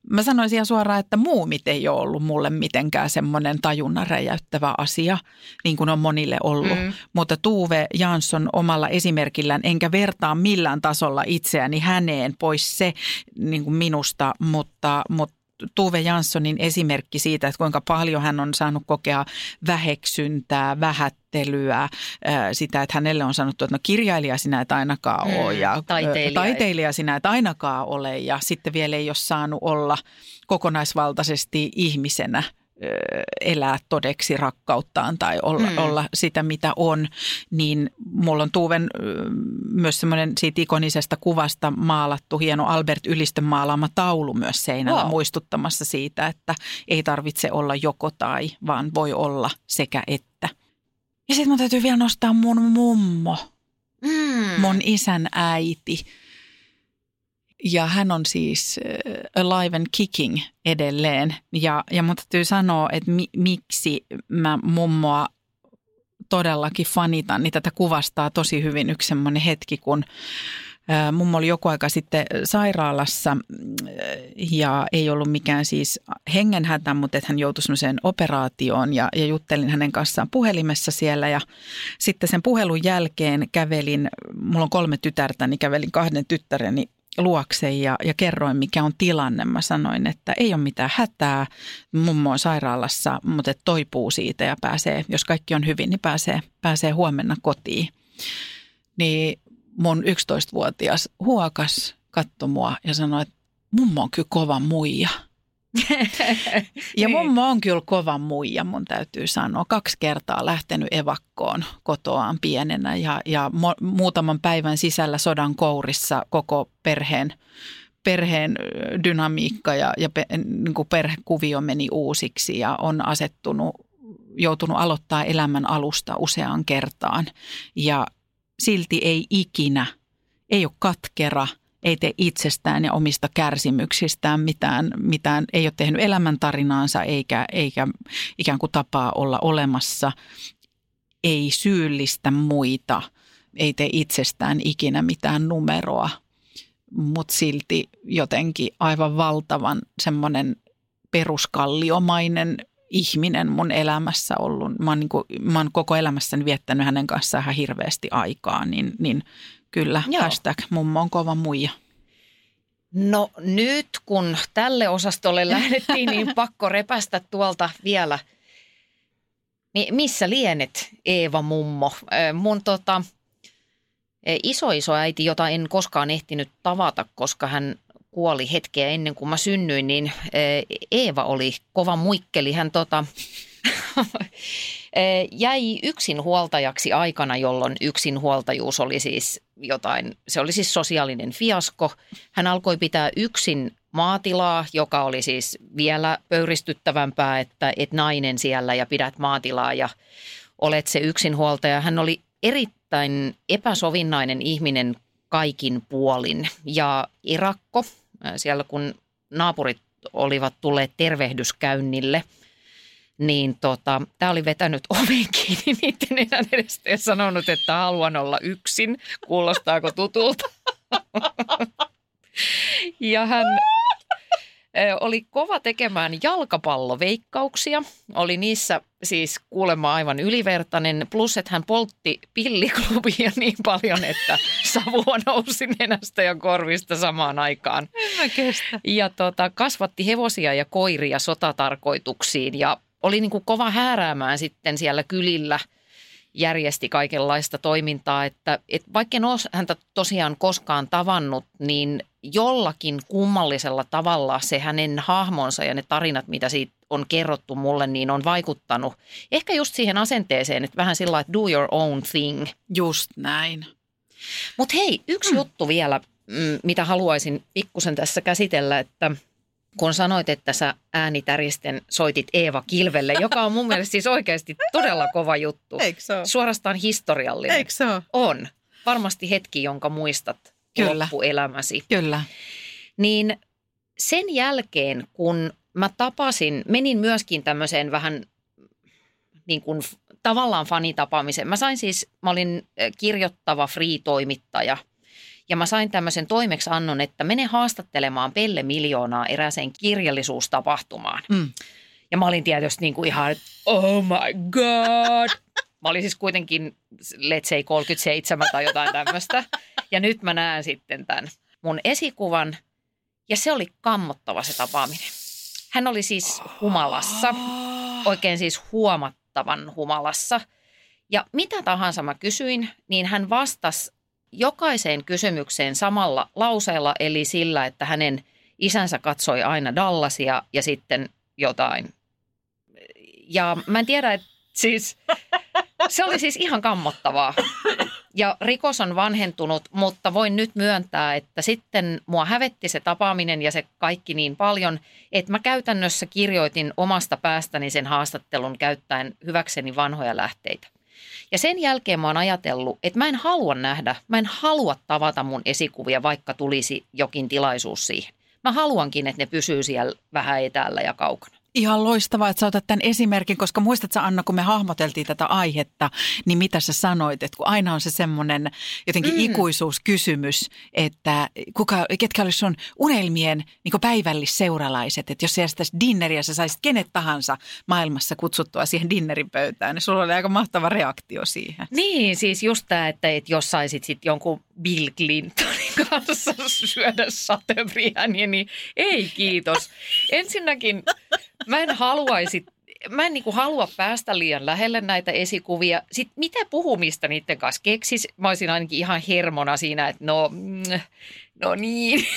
Mä sanoisin ihan suoraan, että muumit ei ole ollut mulle mitenkään semmoinen tajunnan räjäyttävä asia, niin kuin on monille ollut. Mutta Tuve Jansson omalla esimerkillään, enkä vertaa millään tasolla itseäni häneen pois se niin kuin minusta, mutta Tuve Janssonin esimerkki siitä, että kuinka paljon hän on saanut kokea väheksyntää, vähättelyä, sitä, että hänelle on sanottu, että no kirjailija sinä et ainakaan ole ja taiteilija sinä et ainakaan ole ja sitten vielä ei ole saanut olla kokonaisvaltaisesti ihmisenä, elää todeksi rakkauttaan tai olla sitä, mitä on, niin mulla on Tuven myös semmoinen siitä ikonisesta kuvasta maalattu hieno Albert Ylistön maalaama taulu myös seinällä muistuttamassa siitä, että ei tarvitse olla joko tai, vaan voi olla sekä että. Ja sitten mun täytyy vielä nostaa mun mummo, mun isän äiti. Ja hän on siis alive and kicking edelleen. Ja mun täytyy sanoa, että miksi mä mummoa todellakin fanitan, niin tätä kuvastaa tosi hyvin yksi semmoinen hetki, kun mummo oli joku aika sitten sairaalassa ja ei ollut mikään siis hengenhätä, mutta että hän joutui semmoiseen operaatioon ja juttelin hänen kanssaan puhelimessa siellä. Ja sitten sen puhelun jälkeen mulla on 3 tytärtä, niin kävelin 2 tyttäreni. Luokse ja kerroin, mikä on tilanne. Mä sanoin, että ei ole mitään hätää. Mummo on sairaalassa, mutta toipuu siitä ja pääsee, jos kaikki on hyvin, niin pääsee huomenna kotiin. Niin mun 11-vuotias huokas, katsoi mua ja sanoi, että mummo on kyllä kova muija. Ja mummo on kyllä kova muija, mun täytyy sanoa. 2 kertaa lähtenyt evakkoon kotoaan pienenä ja muutaman päivän sisällä sodan kourissa koko perheen dynamiikka ja perhekuvio meni uusiksi ja on joutunut aloittaa elämän alusta useaan kertaan. Ja silti ei ole katkera. Ei tee itsestään ja omista kärsimyksistään mitään, ei ole tehnyt elämäntarinaansa eikä ikään kuin tapaa olla olemassa. ei syyllistä muita, ei tee itsestään ikinä mitään numeroa, mutta silti jotenkin aivan valtavan semmoinen peruskalliomainen ihminen mun elämässä ollut. Mä oon koko elämässäni viettänyt hänen kanssaan ihan hirveästi aikaa, niin kyllä, joo. #mummo on kova muija. No nyt kun tälle osastolle lähdettiin, niin pakko repästä tuolta vielä. Missä lienet, Eeva mummo? Mun isoäiti, jota en koskaan ehtinyt tavata, koska hän kuoli hetkeä ennen kuin mä synnyin, niin Eeva oli kova muikkeli. Hän jäi yksinhuoltajaksi aikana, jolloin yksinhuoltajuus oli siis sosiaalinen fiasko. Hän alkoi pitää yksin maatilaa, joka oli siis vielä pöyristyttävämpää, että et nainen siellä ja pidät maatilaa ja olet se yksinhuoltaja. Hän oli erittäin epäsovinnainen ihminen kaikin puolin ja erakko, siellä kun naapurit olivat tulleet tervehdyskäynnille, niin tää oli vetänyt oven kiinni, niiden enää edes sanonut, että haluan olla yksin. Kuulostaako tutulta? Ja hän oli kova tekemään jalkapalloveikkauksia. Oli niissä siis kuulemma aivan ylivertainen. Plus, että hän poltti pilliklubia niin paljon, että savua nousi nenästä ja korvista samaan aikaan. Ja kasvatti hevosia ja koiria sotatarkoituksiin ja oli niin kuin kova hääräämään sitten siellä kylillä, järjesti kaikenlaista toimintaa, että vaikka en ole häntä tosiaan koskaan tavannut, niin jollakin kummallisella tavalla se hänen hahmonsa ja ne tarinat, mitä siitä on kerrottu mulle, niin on vaikuttanut. Ehkä just siihen asenteeseen, että vähän sillä lailla, että do your own thing. Just näin. Mutta hei, yksi juttu vielä, mitä haluaisin pikkusen tässä käsitellä, että kun sanoit, että sä äänitäristen soitit Eeva Kilvelle, joka on mun mielestä siis oikeasti todella kova juttu. Eikö se ole? Suorastaan historiallinen. Eikö se ole? On. Varmasti hetki, jonka muistat loppuelämäsi. Kyllä. Niin sen jälkeen, kun mä menin myöskin tämmöiseen vähän niin kuin tavallaan fanitapaamiseen. Mä olin kirjoittava free-toimittaja. Ja mä sain tämmöisen toimeksiannon, että mene haastattelemaan Pelle Miljoonaa erääseen kirjallisuustapahtumaan. Mm. Ja mä olin tietysti niin kuin ihan, oh my god. Mä olin siis kuitenkin, let's say 37 tai jotain tämmöistä. Ja nyt mä näen sitten tämän mun esikuvan. Ja se oli kammottava se tapaaminen. Hän oli siis humalassa, oikein siis huomattavan humalassa. Ja mitä tahansa mä kysyin, niin hän vastasi jokaiseen kysymykseen samalla lauseella, eli sillä, että hänen isänsä katsoi aina Dallasia ja sitten jotain. Ja mä en tiedä, että siis se oli siis ihan kammottavaa. Ja rikos on vanhentunut, mutta voin nyt myöntää, että sitten mua hävetti se tapaaminen ja se kaikki niin paljon, että mä käytännössä kirjoitin omasta päästäni sen haastattelun käyttäen hyväkseni vanhoja lähteitä. Ja sen jälkeen mä oon ajatellut, että mä en halua tavata mun esikuvia, vaikka tulisi jokin tilaisuus siihen. Mä haluankin, että ne pysyy siellä vähän etäällä ja kaukana. Ihan loistavaa, että sä otat tämän esimerkin, koska muistatko sä, Anna, kun me hahmoteltiin tätä aihetta, niin mitä sä sanoit, että kun aina on se semmoinen jotenkin ikuisuuskysymys, että ketkä olisi sun unelmien niin päivällisseuralaiset, että jos sä jästäisit dinneriä, sä saisit kenet tahansa maailmassa kutsuttua siihen dinnerin pöytään, niin sulla oli aika mahtava reaktio siihen. Niin, siis just tämä, että jos saisit sitten jonkun Bill Clintonin kanssa syödä chateaubriandia, niin ei kiitos. Ensinnäkin mä en halua päästä liian lähelle näitä esikuvia. Sitten mitä puhumista niiden kanssa keksis? Mä olisin ainakin ihan hermona siinä, että no niin.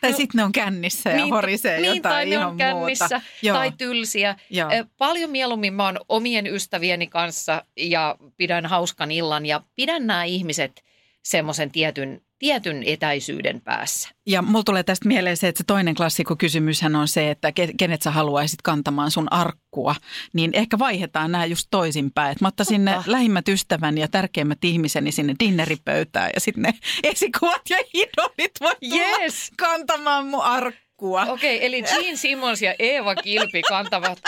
Tai sitten ne on kännissä ja horisee jotain ihan muuta. Tai tylsiä. Joo. Paljon mieluummin mä oon omien ystävieni kanssa ja pidän hauskan illan ja pidän nämä ihmiset semmoisen tietyn etäisyyden päässä. Ja mulla tulee tästä mieleen se, että se toinen klassikkokysymyshän on se, että kenet sä haluaisit kantamaan sun arkkua, niin ehkä vaihdetaan nämä just toisinpäin. Että mä ottaisin ne lähimmät ystäväni ja tärkeimmät ihmiseni sinne dinneripöytään ja sitten ne esikuvat ja idolit voi tulla kantamaan mun arkkua. arkua. Okei, eli Gene Simmons ja Eeva Kilpi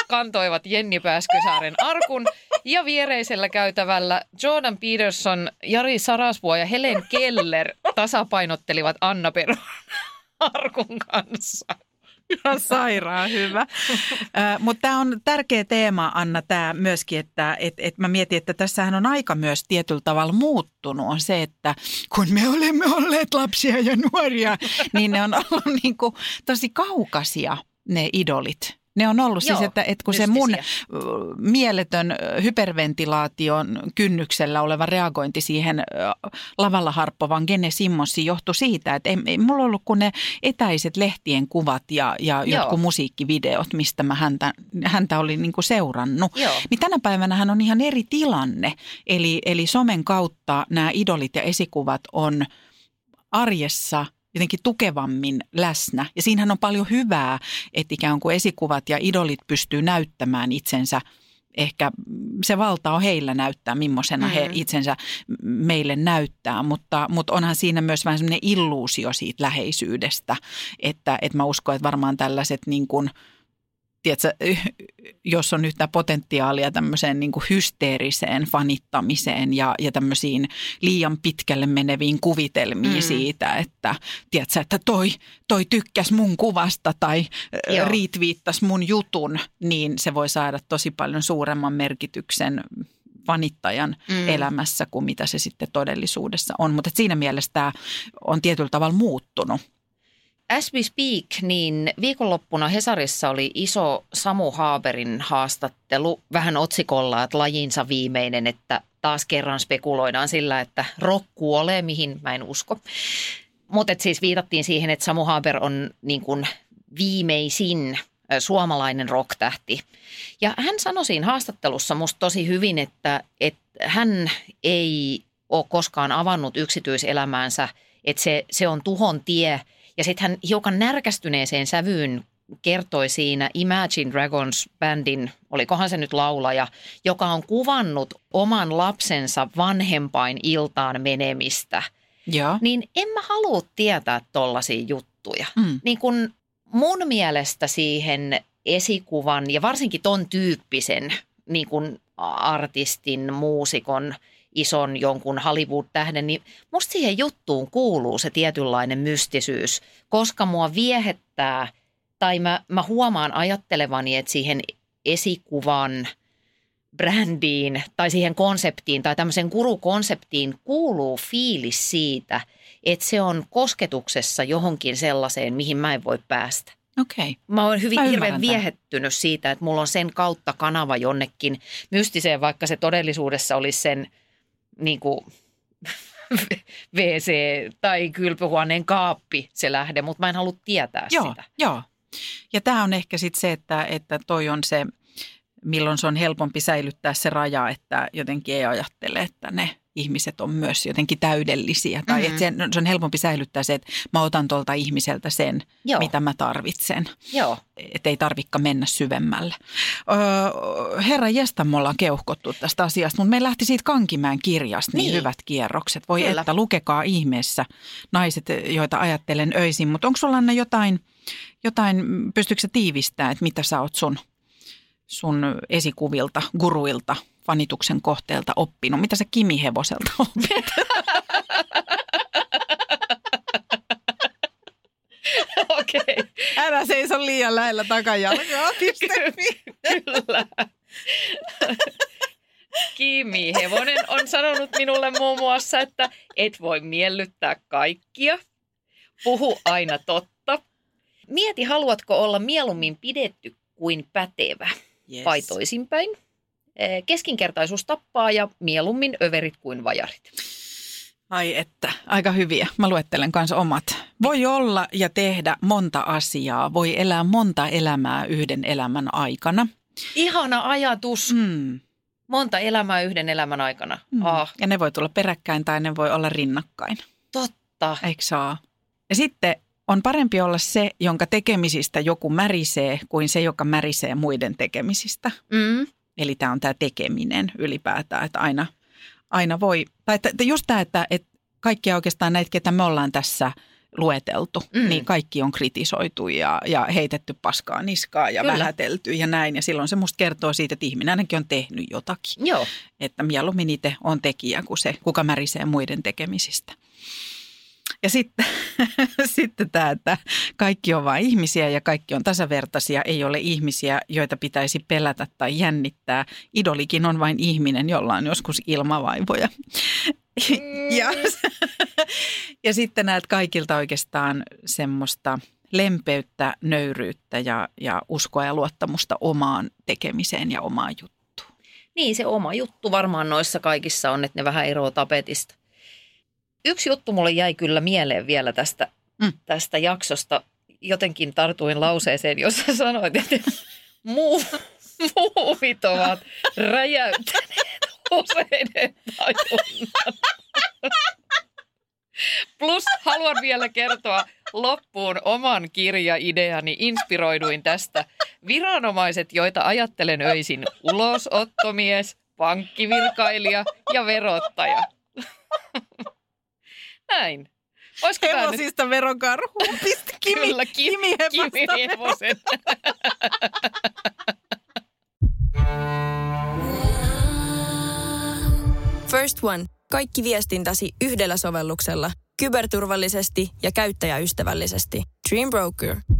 kantoivat Jenni Pääskysaaren arkun ja viereisellä käytävällä Jordan Peterson, Jari Sarasvuo ja Helen Keller tasapainottelivat Anna Peron arkun kanssa. Ihan sairaan hyvä. Mutta tämä on tärkeä teema, Anna, tämä myöskin, että mä mietin, että tässähän on aika myös tietyllä tavalla muuttunut. On se, että kun me olemme olleet lapsia ja nuoria, niin ne on ollut niin kuin tosi kaukaisia ne idolit. Ne on ollut siis, että kun se mun mieletön hyperventilaation kynnyksellä oleva reagointi siihen lavalla harppovan Gene Simmonsiin johtui siitä, että ei mulla ollut kuin ne etäiset lehtien kuvat ja jotkut musiikkivideot, mistä mä häntä olin niin kuin seurannut. Niin tänä päivänähän on ihan eri tilanne, eli somen kautta nämä idolit ja esikuvat on arjessa jotenkin tukevammin läsnä. Ja siinähän on paljon hyvää, että ikään kuin esikuvat ja idolit pystyy näyttämään itsensä. Ehkä se valta on heillä näyttää, millaisena he itsensä meille näyttää. Mutta onhan siinä myös vähän semmoinen illuusio siitä läheisyydestä. Että mä uskon, että varmaan tällaiset niin kuin, tiedätkö, jos on yhtään potentiaalia tämmöiseen niin kuin hysteeriseen fanittamiseen ja tämmöisiin liian pitkälle meneviin kuvitelmiin siitä, että, tiedätkö, että toi tykkäsi mun kuvasta tai retweettasi mun jutun, niin se voi saada tosi paljon suuremman merkityksen fanittajan elämässä kuin mitä se sitten todellisuudessa on. Mutta siinä mielessä tämä on tietyllä tavalla muuttunut. As we speak, niin viikonloppuna Hesarissa oli iso Samu Haaberin haastattelu vähän otsikolla, että lajinsa viimeinen, että taas kerran spekuloidaan sillä, että rock kuolee, mihin mä en usko. Mutta siis viitattiin siihen, että Samu Haaber on niin kuin viimeisin suomalainen rocktähti. Ja hän sanoi siinä haastattelussa musta tosi hyvin, että hän ei ole koskaan avannut yksityiselämäänsä, että se on tuhon tie. Ja sitten hän hiukan närkästyneeseen sävyyn kertoi siinä Imagine Dragons-bändin, olikohan se nyt laulaja, joka on kuvannut oman lapsensa vanhempain iltaan menemistä. Ja. Niin en mä halua tietää tollaisia juttuja. Niin kun mun mielestä siihen esikuvan ja varsinkin ton tyyppisen niin kun artistin, muusikon, ison jonkun Hollywood-tähden, niin musta siihen juttuun kuuluu se tietynlainen mystisyys, koska mua viehettää tai mä huomaan ajattelevani, että siihen esikuvan, brändiin tai siihen konseptiin tai tämmöisen gurukonseptiin kuuluu fiilis siitä, että se on kosketuksessa johonkin sellaiseen, mihin mä en voi päästä. Okay. Mä oon hirveän viehettynyt siitä, että mulla on sen kautta kanava jonnekin mystiseen, vaikka se todellisuudessa olisi sen niin kuin WC tai kylpyhuoneen kaappi se lähde, mutta mä en halua tietää sitä. Joo, ja tämä on ehkä sitten se, että toi on se, milloin se on helpompi säilyttää se raja, että jotenkin ei ajattele, että ne ihmiset on myös jotenkin täydellisiä. Tai että se on helpompi säilyttää se, että mä otan tuolta ihmiseltä sen, mitä mä tarvitsen. Että ei tarvikka mennä syvemmälle. Herra jästä, me ollaan keuhkottu tästä asiasta, mutta me lähti siitä Kankimäen kirjasta niin hyvät kierrokset. Voi kyllä, että lukekaa ihmeessä Naiset, joita ajattelen öisin. Mutta onko sulla, Anna, jotain, pystytkö sä tiivistämään, että mitä sä oot sun esikuvilta, guruilta, fanituksen kohteelta oppinut? Mitä sä Kimi Hevoselta opit? Okei. Älä seiso liian lähellä takajalkaa. Kyllä. Kimi Hevonen on sanonut minulle muun muassa, että et voi miellyttää kaikkia. Puhu aina totta. Mieti, haluatko olla mieluummin pidetty kuin pätevä. Vai toisinpäin. Keskinkertaisuus tappaa ja mieluummin överit kuin vajarit. Ai että, aika hyviä. Mä luettelen kanssa omat. Voi olla ja tehdä monta asiaa. Voi elää monta elämää yhden elämän aikana. Ihana ajatus. Monta elämää yhden elämän aikana. Ja ne voi tulla peräkkäin tai ne voi olla rinnakkain. Totta. Eikö saa? Ja sitten on parempi olla se, jonka tekemisistä joku märisee, kuin se, joka märisee muiden tekemisistä. Eli tämä on tämä tekeminen ylipäätään, että aina voi, tai just tämä, että kaikkia oikeastaan näitä, ketä me ollaan tässä lueteltu, niin kaikki on kritisoitu ja heitetty paskaa niskaa ja vähätelty ja näin. Ja silloin se musta kertoo siitä, että ihminen ainakin on tehnyt jotakin. Joo. Että mieluummin itse on tekijä kuin se, kuka märisee muiden tekemisistä. Ja sitten, sitten tämä, että kaikki on vain ihmisiä ja kaikki on tasavertaisia, ei ole ihmisiä, joita pitäisi pelätä tai jännittää. Idolikin on vain ihminen, jolla on joskus ilmavaivoja. Ja sitten näet kaikilta oikeastaan semmoista lempeyttä, nöyryyttä ja uskoa ja luottamusta omaan tekemiseen ja omaan juttuun. Niin, se oma juttu varmaan noissa kaikissa on, että ne vähän eroaa tapetista. Yksi juttu mulle jäi kyllä mieleen vielä tästä jaksosta. Jotenkin tartuin lauseeseen, jossa sanoit, että muuvit ovat räjäyttäneet useiden tajunnan. Plus haluan vielä kertoa loppuun oman kirjaideani. Inspiroiduin tästä Viranomaiset, joita ajattelen öisin, ulosottomies, pankkivirkailija ja verottaja. Näin. Olisiko hevosista nyt verokarhuun. Pisti Kimi. Kyllä, Kimi hevosen. First One. Kaikki viestintäsi yhdellä sovelluksella. Kyberturvallisesti ja käyttäjäystävällisesti. Dream Broker.